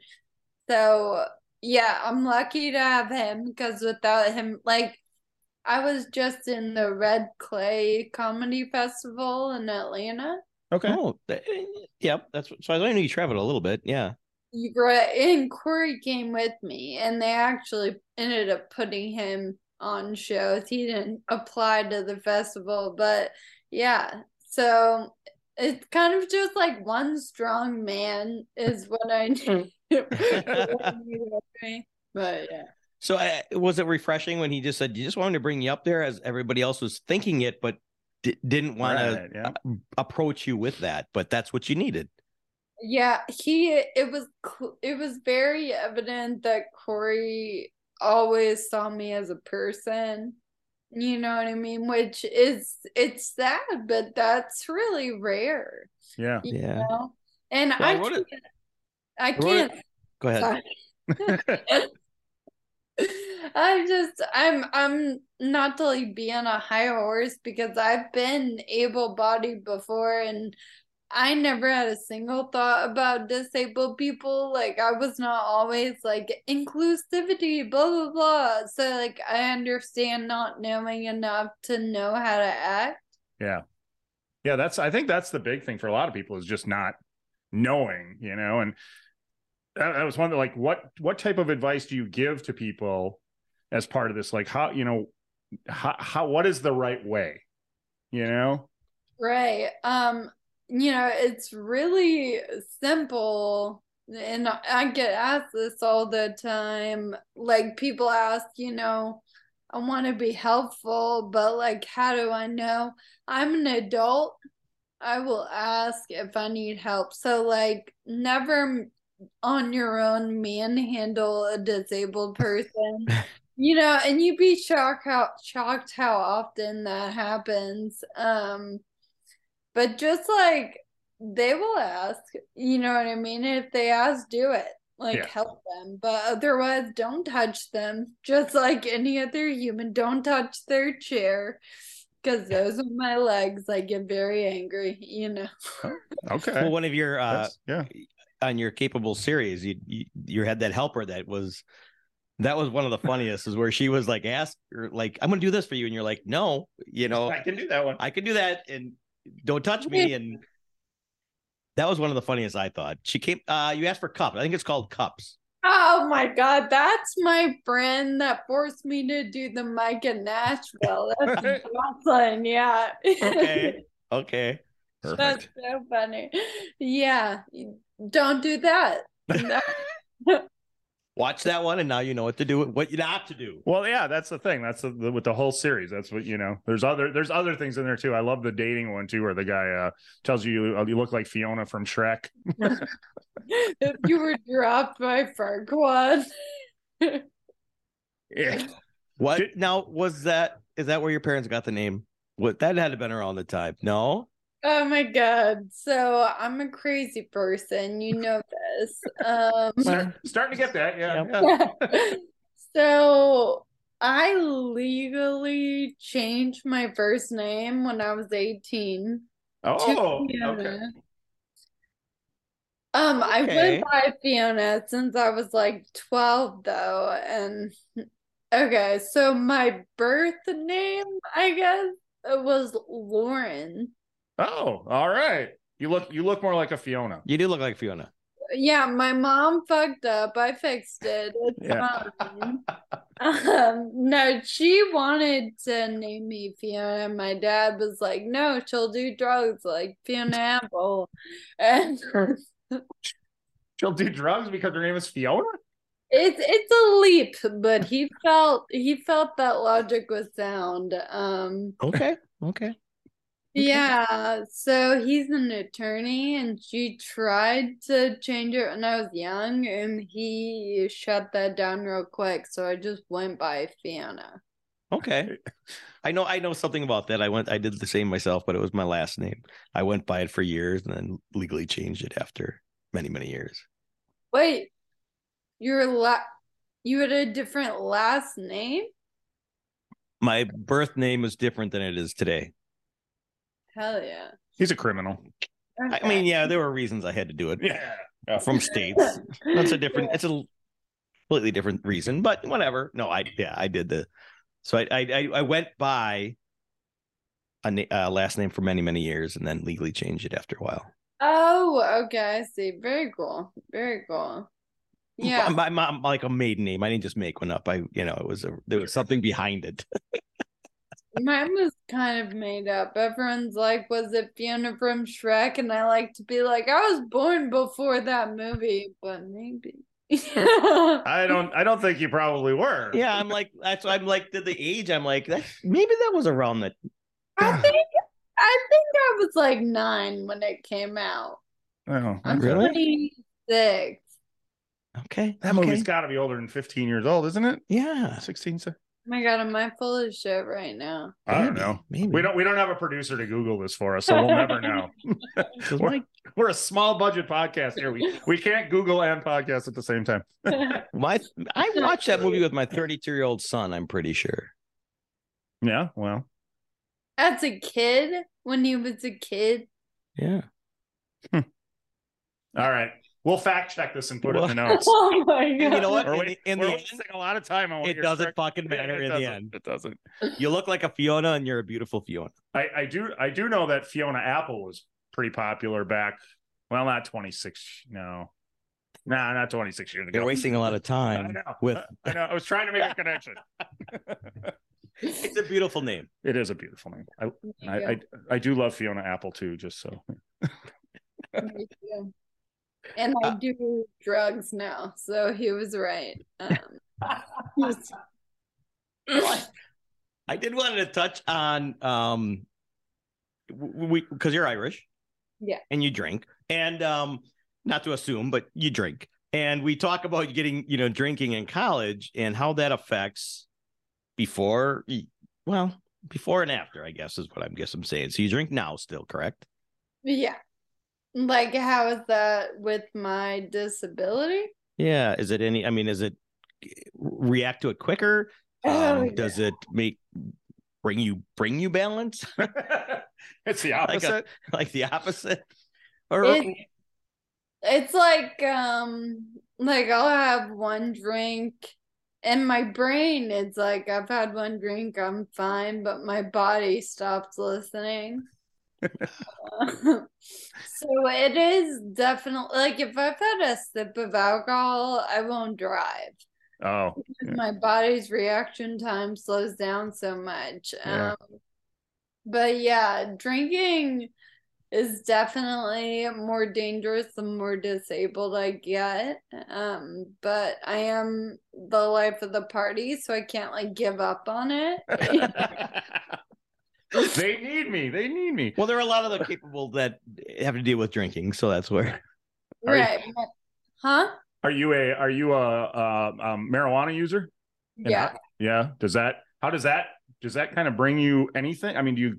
So... yeah, I'm lucky to have him because without him, like, I was just in the Red Clay Comedy Festival in Atlanta. Okay. Oh, yep. That's so I know you traveled a little bit. Yeah. you brought in Corey came with me, and they actually ended up putting him on shows. He didn't apply to the festival, but yeah, so it's kind of just like one strong man is what I knew. But yeah. So was it refreshing when he just said, you just wanted to bring you up there as everybody else was thinking it, but didn't want to approach you with that, but that's what you needed. Yeah. It was very evident that Corey always saw me as a person, you know what I mean? Which is, it's sad, but that's really rare. Yeah. Yeah. Know? And well, I can't. Go ahead. I'm not to like be on a high horse, because I've been able-bodied before and I never had a single thought about disabled people. Like, I was not always like inclusivity, blah, blah, blah. So like, I understand not knowing enough to know how to act. Yeah. Yeah. I think that's the big thing for a lot of people, is just not knowing, you know. And I was wondering, like, what type of advice do you give to people as part of this? Like, how, you know, how, what is the right way, you know? Right. You know, it's really simple. And I get asked this all the time. Like, people ask, you know, I want to be helpful, but like, how do I know? I'm an adult. I will ask if I need help. So like, never on your own manhandle a disabled person, you know, and you'd be shocked how often that happens. But just like, they will ask, you know what I mean? If they ask, do it, like, help them, but otherwise don't touch them. Just like any other human, don't touch their chair, because those are my legs. I get very angry, you know? Okay. Well, one of your, on your Capable series, you had that helper that was one of the funniest, is where she was like, ask her, like, I'm gonna do this for you, and you're like, no, you know, I can do that one, I can do that, and don't touch me. And that was one of the funniest, I thought. She came, you asked for cups. I think it's called cups. Oh my God, that's my friend that forced me to do the mic in Nashville. That's Jocelyn, yeah. Okay. Perfect. That's so funny. Yeah. Don't do that. Watch that one, and now you know what to do, what not to do. Well, yeah, that's the thing. That's with the whole series. That's what, you know. There's other things in there too. I love the dating one too, where the guy tells you look like Fiona from Shrek. If you were dropped by Farquaad. Yeah. What now was that? Is that where your parents got the name? What, that had been around the time? No. Oh my God. So I'm a crazy person. You know this. Starting to get that. Yeah. So I legally changed my first name when I was 18. Oh, okay. I went by Fiona since I was like 12 though. And okay, so my birth name, I guess, it was Lauren. Oh, all right. You look more like a Fiona. You do look like Fiona. Yeah, my mom fucked up. I fixed it. It's fine. No, she wanted to name me Fiona. My dad was like, no, she'll do drugs like Fiona Apple. And she'll do drugs because her name is Fiona? It's a leap, but he felt that logic was sound. Okay. Yeah, so he's an attorney, and she tried to change it when I was young, and he shut that down real quick, so I just went by Fiona. Okay. I know something about that. I did the same myself, but it was my last name. I went by it for years and then legally changed it after many, many years. Wait, you had a different last name? My birth name was different than it is today. Hell yeah. He's a criminal. Okay. I mean, yeah, there were reasons I had to do it. Yeah. From states. That's a different, it's a completely different reason, but whatever. No, I did the, so I went by a last name for many, many years and then legally changed it after a while. Oh, okay. I see. Very cool. Very cool. Yeah. My like a maiden name. I didn't just make one up. There was something behind it. Mine was kind of made up. Everyone's like, was it Fiona from Shrek? And I like to be like, I was born before that movie, but maybe. I don't think you probably were. Yeah, I'm like, that's why I'm like, to the age, I'm like, maybe that was around the. I think I was like 9 when it came out. Oh, I'm really? 26. Okay. That movie's got to be older than 15 years old, isn't it? Yeah. 16. Oh my God, am I full of shit right now? I don't know. Maybe. We don't have a producer to Google this for us, so we'll never know. We're a small budget podcast here. We can't Google and podcast at the same time. I watched that movie with my 32-year-old son, I'm pretty sure. Yeah, well. As a kid, when he was a kid. Yeah. All right. We'll fact check this and put it in the notes. Oh my God. You know what? In the end, a lot of time on it doesn't fucking matter in the end. It doesn't. You look like a Fiona and you're a beautiful Fiona. I do know that Fiona Apple was pretty popular back, well, not 26, no. Nah, not 26 years ago. You're wasting a lot of time. I know. I was trying to make a connection. It's a beautiful name. It is a beautiful name. I do love Fiona Apple too, just so. Me too. And I do drugs now, so he was right. I did want to touch on because you're Irish, yeah, and you drink, and not to assume, but you drink, and we talk about getting drinking in college and how that affects before and after, I guess is what I'm saying. So you drink now still, correct? Yeah. Like, how is that with my disability? Yeah. Is it any, I mean, is it react to it quicker? Does it bring you balance? It's the opposite. Like the opposite. Or it's like I'll have one drink and my brain, it's like, I've had one drink, I'm fine, but my body stops listening. So it is definitely like if I've had a sip of alcohol, I won't drive. Oh, yeah. My body's reaction time slows down so much. Yeah. But yeah, drinking is definitely more dangerous the more disabled I get. But I am the life of the party, so I can't like give up on it. They need me. Well, there are a lot of the capable that have to deal with drinking, so that's where. Right. Are you a marijuana user? And yeah. Does that kind of bring you anything? I mean, do you?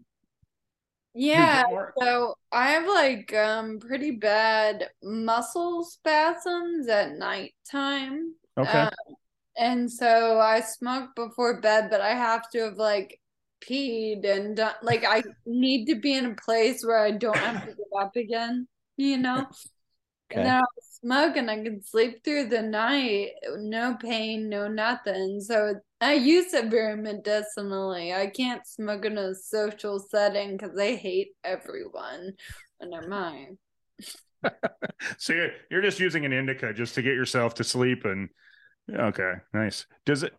Yeah. So I have like pretty bad muscle spasms at nighttime. Okay. And so I smoke before bed, but I have to have like peed and done, like I need to be in a place where I don't have to get up again, Okay. And then I'll smoke and I can sleep through the night, no pain, no nothing. So I use it very medicinally. I can't smoke in a social setting because I hate everyone when I'm high. So you're just using an indica just to get yourself to sleep. And okay, nice. Does it?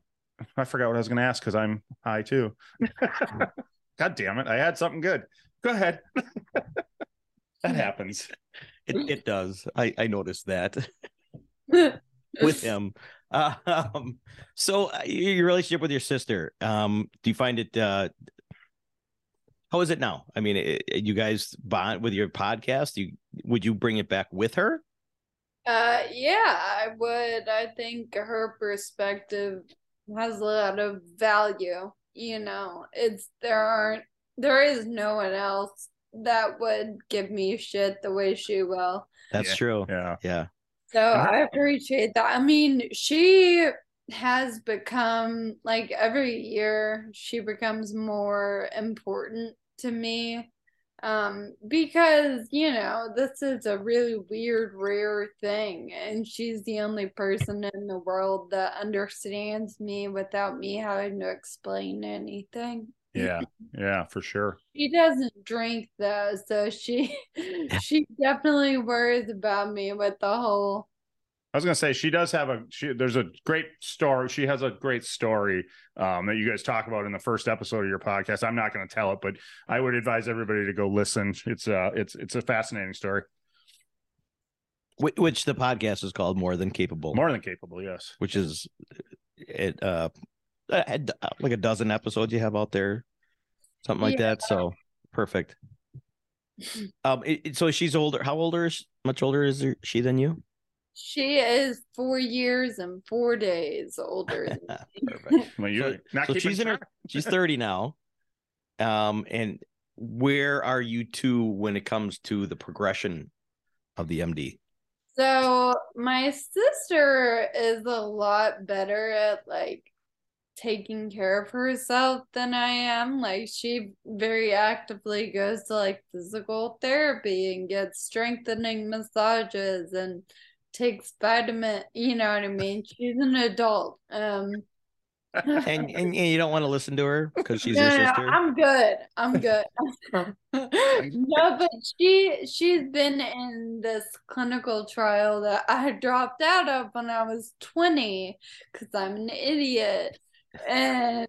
I forgot what I was going to ask because I'm high too. God damn it. I had something good. Go ahead. That happens. It does. I noticed that with him. So your relationship with your sister, do you find it, how is it now? I mean, you guys bond with your podcast. Would you bring it back with her? Yeah, I would. I think her perspective has a lot of value, there is no one else that would give me shit the way she will. That's true. Yeah. So I appreciate that. I mean, she has become like every year she becomes more important to me, because this is a really weird, rare thing, and she's the only person in the world that understands me without me having to explain anything. Yeah, yeah, for sure. She doesn't drink though, so she definitely worries about me with the whole. I was gonna say she does have there's a great story. She has a great story that you guys talk about in the first episode of your podcast. I'm not gonna tell it, but I would advise everybody to go listen. It's a fascinating story. Which the podcast is called More Than Capable. More Than Capable, yes. Which is it like a dozen episodes you have out there, something like that. So perfect. So she's older. How older is much older is she than you? She is 4 years and 4 days older than me. Well, you're not so she's in her. She's 30 now. And where are you two when it comes to the progression of the MD? So my sister is a lot better at like taking care of herself than I am. Like she very actively goes to like physical therapy and gets strengthening massages and takes vitamin, you know what I mean? She's an adult. And you don't want to listen to her because she's your sister. I'm good. No, but she's been in this clinical trial that I dropped out of when I was 20 because I'm an idiot, and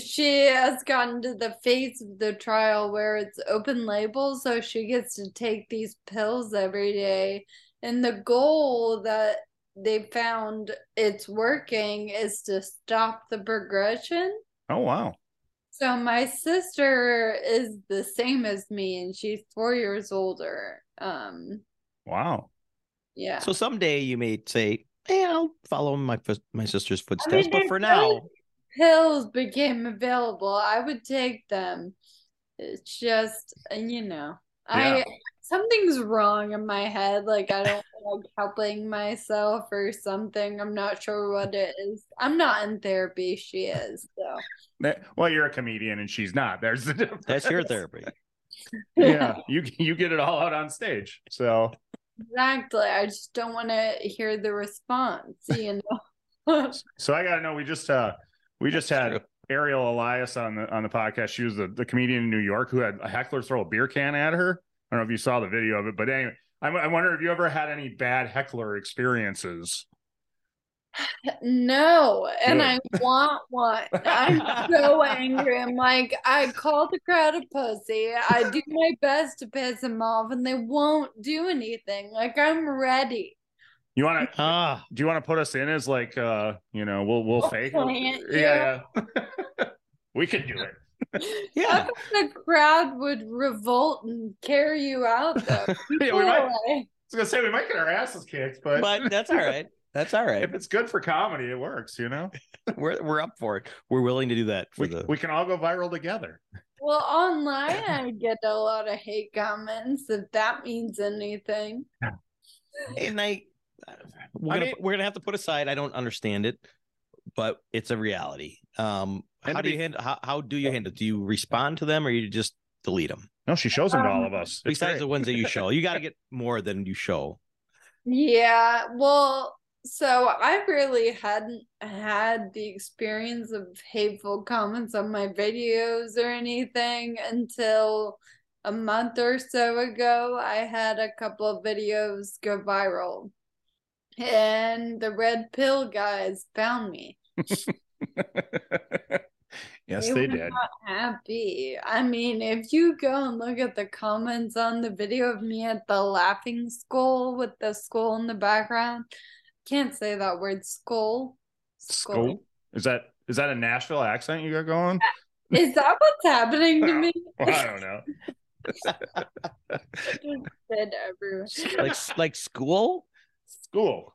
she has gotten to the phase of the trial where it's open label, so she gets to take these pills every day, and the goal that they found it's working is to stop the progression. Oh, wow. So my sister is the same as me, and she's 4 years older. Wow. Yeah. So someday you may say, hey, I'll follow my sister's footsteps. But for now. Pills became available. I would take them. It's just, you know, yeah. Something's wrong in my head. Like I don't like helping myself or something. I'm not sure what it is. I'm not in therapy. She is. So. Well, you're a comedian and she's not. There's the difference. That's your therapy. Yeah, you get it all out on stage. So exactly. I just don't want to hear the response. You know. So I gotta know. We just had. True. Ariel Elias on the podcast. She was the comedian in New York who had a heckler throw a beer can at her. I don't know if you saw the video of it, but anyway, I wonder if you ever had any bad heckler experiences. No, and good. I want one. I'm so angry. I'm like, I call the crowd a pussy. I do my best to piss them off, and they won't do anything. Like I'm ready. You want to? Do you want to put us in as like, you know, we'll fake? Yeah. We could do it. Yeah, the crowd would revolt and carry you out though. Yeah, I was gonna say we might get our asses kicked, but that's all right. That's all right. If it's good for comedy, it works, you know. We're up for it. We're willing to do that. We can all go viral together. Well, online I get a lot of hate comments, if that means anything. And we're gonna have to put aside, I don't understand it, but it's a reality. How do you handle? Do you respond to them or you just delete them? No, she shows them to all of us. It's besides great. The ones that you show, you got to get more than you show. Yeah, well, so I really hadn't had the experience of hateful comments on my videos or anything until a month or so ago. I had a couple of videos go viral, and the red pill guys found me. Yes, they did. Not happy. I mean, if you go and look at the comments on the video of me at the laughing skull with the skull in the background, can't say that word. Skull. Is that a Nashville accent you got going? Is that what's happening to me? Well, I don't know. Said everywhere. Like school. Skull.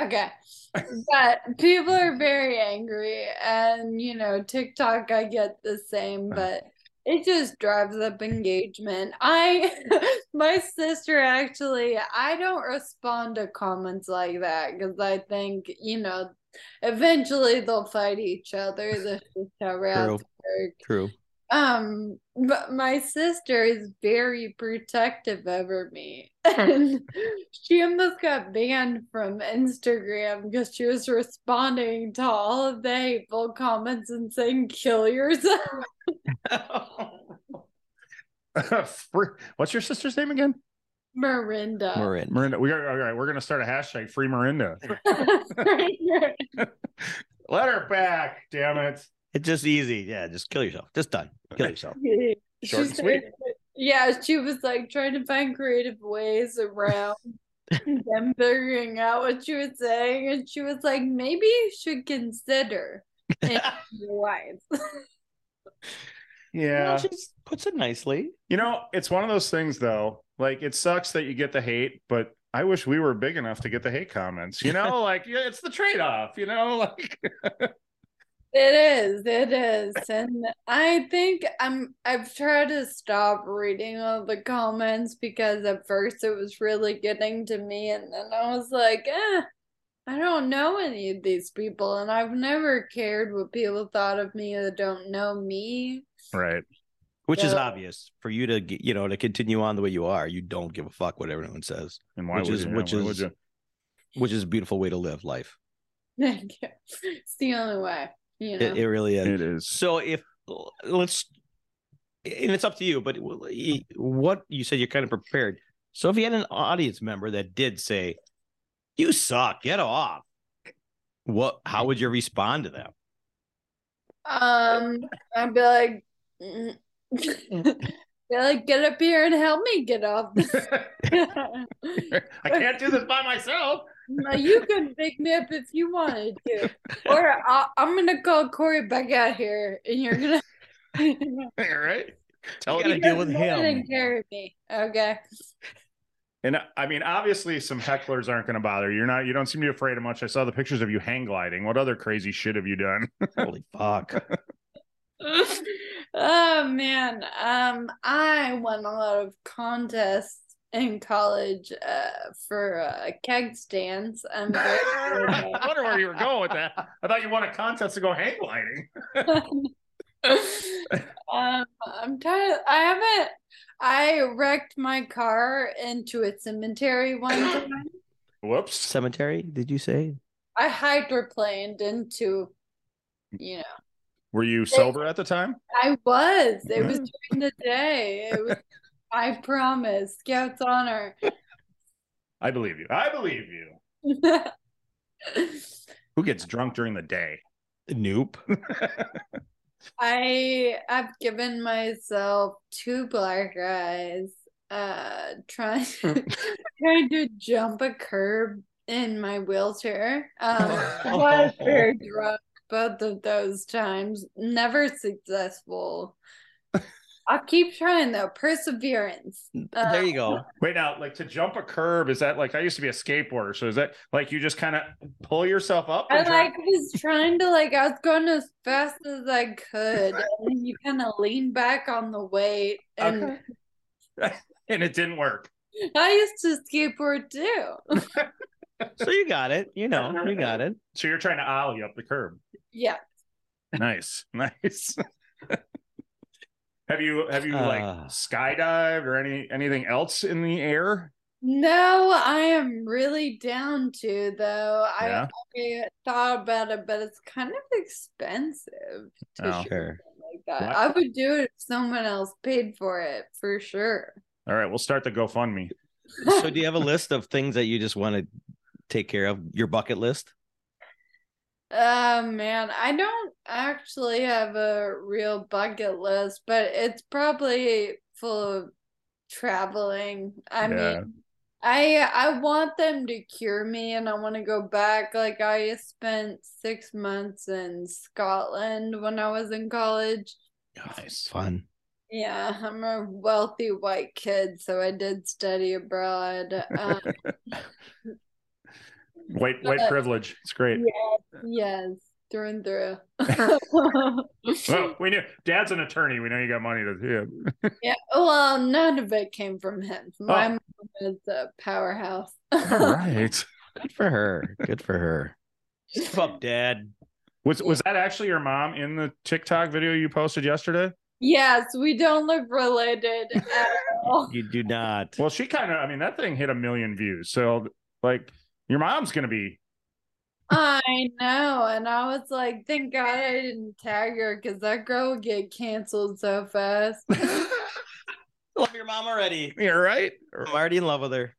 Okay, but people are very angry, and you know, TikTok, I get the same, but it just drives up engagement. My sister actually, I don't respond to comments like that because I think, you know, eventually they'll fight each other. This is how we're out to work. True. But my sister is very protective over me, and she almost got banned from Instagram because she was responding to all of the hateful comments and saying, kill yourself. What's your sister's name again? Miranda. Miranda. We are all right. We're gonna start a hashtag Free Miranda. Let her back, damn it. It's just easy. Yeah, just kill yourself. Just done. Kill yourself. Short and sweet. Yeah, she was like trying to find creative ways around them figuring out what she was saying. And she was like, maybe you should consider it your wife. Yeah. You know, she just puts it nicely. You know, it's one of those things though. Like, it sucks that you get the hate, but I wish we were big enough to get the hate comments. You know, like, it's the trade-off, you know, like It is. And I think I've tried to stop reading all the comments because at first it was really getting to me. And then I was like, I don't know any of these people. And I've never cared what people thought of me that don't know me. Right. Which is obvious for you to, you know, to continue on the way you are. You don't give a fuck what everyone says. And why would you? Which is a beautiful way to live life. Thank you. It's the only way. You know? It really is. It is. So and it's up to you, but what you said, you're kind of prepared. So if you had an audience member that did say, you suck, get off, how would you respond to them? I'd be like, get up here and help me get off. I can't do this by myself. No, you can pick me up if you wanted to, or I'm gonna call Corey back out here, and you're gonna. All right, tell him to deal with him and carry me. Okay. And I mean, obviously, some hecklers aren't going to bother you. You don't seem to be afraid of much. I saw the pictures of you hang gliding. What other crazy shit have you done? Holy fuck. Oh man, I won a lot of contests in college for keg stands. I wonder where you were going with that. I thought you won a contest to go hang gliding. I'm tired. I wrecked my car into a cemetery one time. Whoops. Cemetery, did you say? I hydroplaned into, you know. Were you sober at the time? I was. It was during the day. It was I promise. Scout's honor. I believe you. Who gets drunk during the day? Nope. I've given myself 2 black eyes trying to jump a curb in my wheelchair. I was very drunk both of those times. Never successful. I keep trying though. Perseverance. There you go. Wait, now, like to jump a curb, is that like I used to be a skateboarder? So is that like you just kind of pull yourself up? I was going as fast as I could, and you kind of lean back on the weight, and and it didn't work. I used to skateboard too. So you got it. You know, you got it. So you're trying to ollie up the curb. Yeah. Nice. Have you like skydived or anything else in the air? No, I am really down to though. Yeah. I thought about it, but it's kind of expensive to sure. Like that. What? I would do it if someone else paid for it for sure. All right, we'll start the GoFundMe. So do you have a list of things that you just want to take care of? Your bucket list? Man, I don't actually have a real bucket list, but it's probably full of traveling. I mean, I want them to cure me, and I want to go back. Like, I spent 6 months in Scotland when I was in college. Nice. Fun. Yeah, I'm a wealthy white kid, so I did study abroad. White privilege. It's great. Yes, through and through. Well, we knew Dad's an attorney. We know you got money to do. Yeah. Well, none of it came from him. My mom is a powerhouse. All right. Good for her. Step up, Dad. Was that actually your mom in the TikTok video you posted yesterday? Yes, we don't look related at all. You do not. Well, she kind of, I mean, that thing hit 1 million views. So, like, your mom's going to be. I know. And I was like, thank God I didn't tag her because that girl would get canceled so fast. Love your mom already. You're right. I'm already in love with her.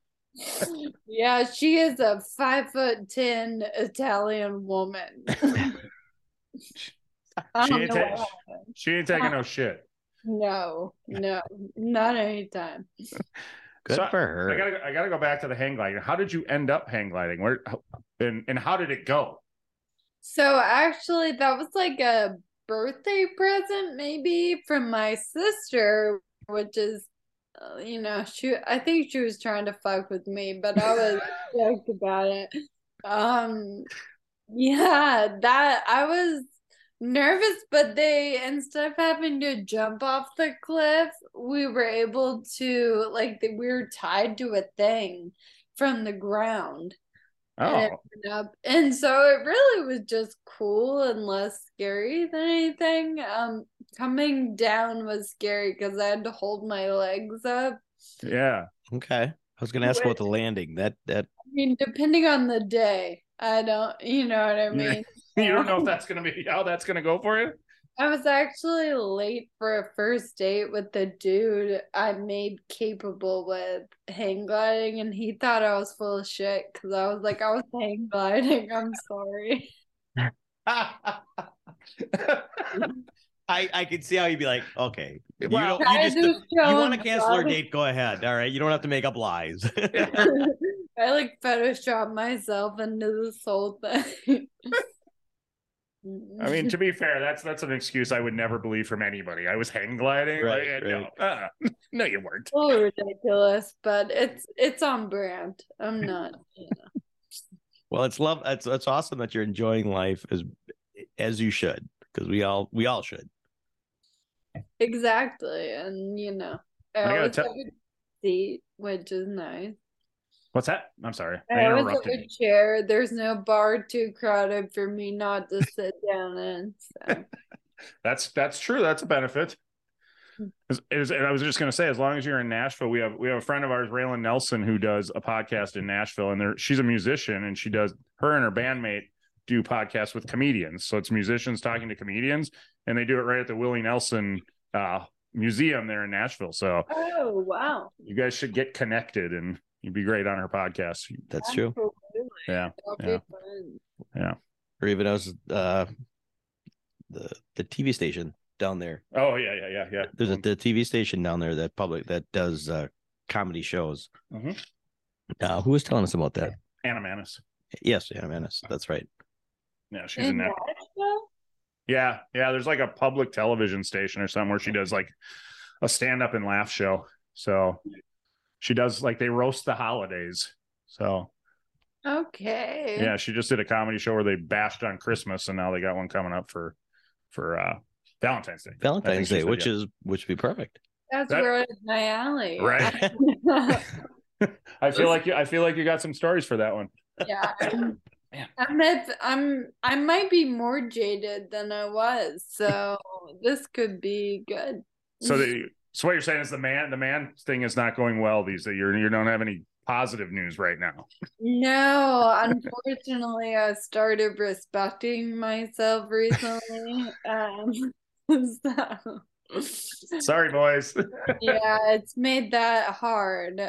Yeah, she is a 5'10" Italian woman. She ain't taking no shit. No, not anytime. Good so for her. I gotta go back to the hang gliding. How did you end up hang gliding? Where and how did it go? So actually, that was like a birthday present, maybe from my sister, which is, you know, she. I think she was trying to fuck with me, but I was stoked about it. Yeah, that I was nervous, but they, instead of having to jump off the cliff, we were able to, like, we were tied to a thing from the ground. Oh. And so it really was just cool and less scary than anything. Coming down was scary because I had to hold my legs up. Yeah. Okay. I was going to ask about the landing. That. I mean, depending on the day, I don't, you know what I mean? You don't know if that's going to be how that's going to go for you? I was actually late for a first date with the dude I made capable with hang gliding, and he thought I was full of shit because I was like, I was hang gliding. I'm sorry. I could see how you'd be like, okay, well, you want to cancel our date, go ahead. All right. You don't have to make up lies. I like photoshopped myself into this whole thing. I mean, to be fair, that's an excuse I would never believe from anybody. I was hang gliding. Right. No, you weren't. A little ridiculous, but it's on brand. I'm not. You know. Well, it's love. It's awesome that you're enjoying life as you should, because we all should. Exactly, and you know, I always have a seat, which is nice. What's that? I'm sorry. I was in a chair. There's no bar too crowded for me not to sit down in. So. That's true. That's a benefit. And I was just going to say, as long as you're in Nashville, we have a friend of ours, Raylan Nelson, who does a podcast in Nashville, and she's a musician, and her and her bandmate do podcasts with comedians. So it's musicians talking to comedians, and they do it right at the Willie Nelson Museum there in Nashville. So oh wow, you guys should get connected and. You'd be great on her podcast. That's true. Yeah. Yeah. Or even I was the TV station down there. Oh yeah. There's the TV station down there that does comedy shows. Mm-hmm. Who was telling us about that? Anna Manis. Yes, Anna Manis. That's right. Yeah, she's in that. Yeah. There's like a public television station or something where she does like a stand up and laugh show. So. She does, like, they roast the holidays. So. Okay. Yeah, she just did a comedy show where they bashed on Christmas, and now they got one coming up for Valentine's Day. Valentine's Day, which would be perfect. That's right in my alley. Right. I feel like you got some stories for that one. Yeah. I might be more jaded than I was, so this could be good. So what you're saying is the man thing is not going well these days. You don't have any positive news right now. No, unfortunately, I started respecting myself recently. Sorry, boys. Yeah, it's made that hard.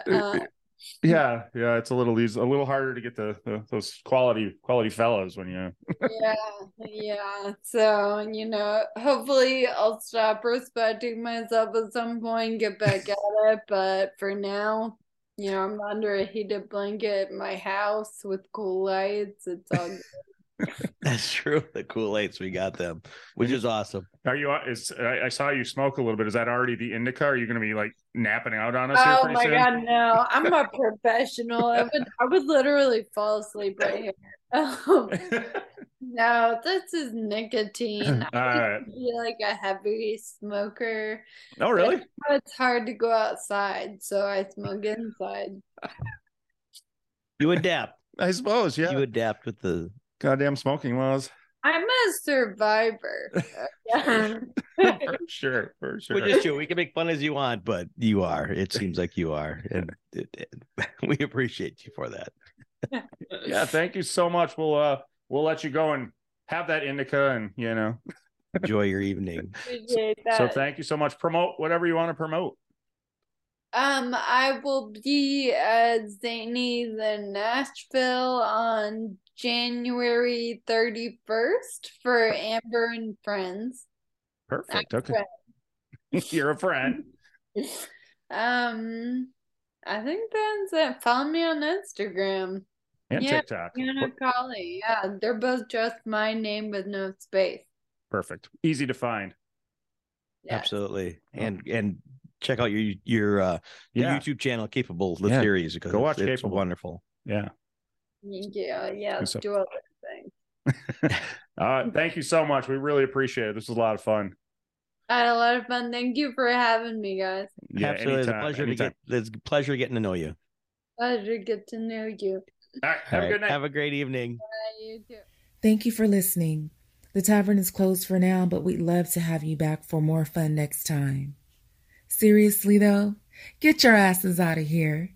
Yeah, it's a little harder to get those quality fellows when you. Yeah. So you know, hopefully I'll stop respecting myself at some point, get back at it. But for now, you know, I'm under a heated blanket in my house with cool lights. It's all good. That's true. The cool lights, we got them, which is awesome. Are you? I saw you smoke a little bit. Is that already the indica? Are you going to be like napping out on us? Oh here my soon? God, no! I'm a professional. I would literally fall asleep right here. No, this is nicotine. I feel like a heavy smoker. Oh really? It's hard to go outside, so I smoke inside. You adapt, I suppose. Yeah, you adapt with the goddamn smoking laws. I'm a survivor. For sure. Which is true. We can make fun as you want, but you are. It seems like you are. And we appreciate you for that. Yeah, thank you so much. We'll let you go and have that indica and, you know, enjoy your evening. So thank you so much. Promote whatever you want to promote. I will be at Zanies in Nashville on January 31st for Amber and Friends. Perfect. Okay. You're a friend. I think that's it. Follow me on Instagram and TikTok. Fiona Cawley. Yeah, they're both just my name with no space. Perfect. Easy to find. Yes. Absolutely. And check out your YouTube channel, Capable: the Series, because it's wonderful. Yeah. Thank you. Yeah, let's do all those things. Thank you so much. We really appreciate it. This was a lot of fun. I had a lot of fun. Thank you for having me, guys. Yeah, absolutely. It's a pleasure getting to know you. Pleasure to get to know you. All right. Have a good night. Have a great evening. Bye, you too. Thank you for listening. The tavern is closed for now, but we'd love to have you back for more fun next time. Seriously, though, get your asses out of here.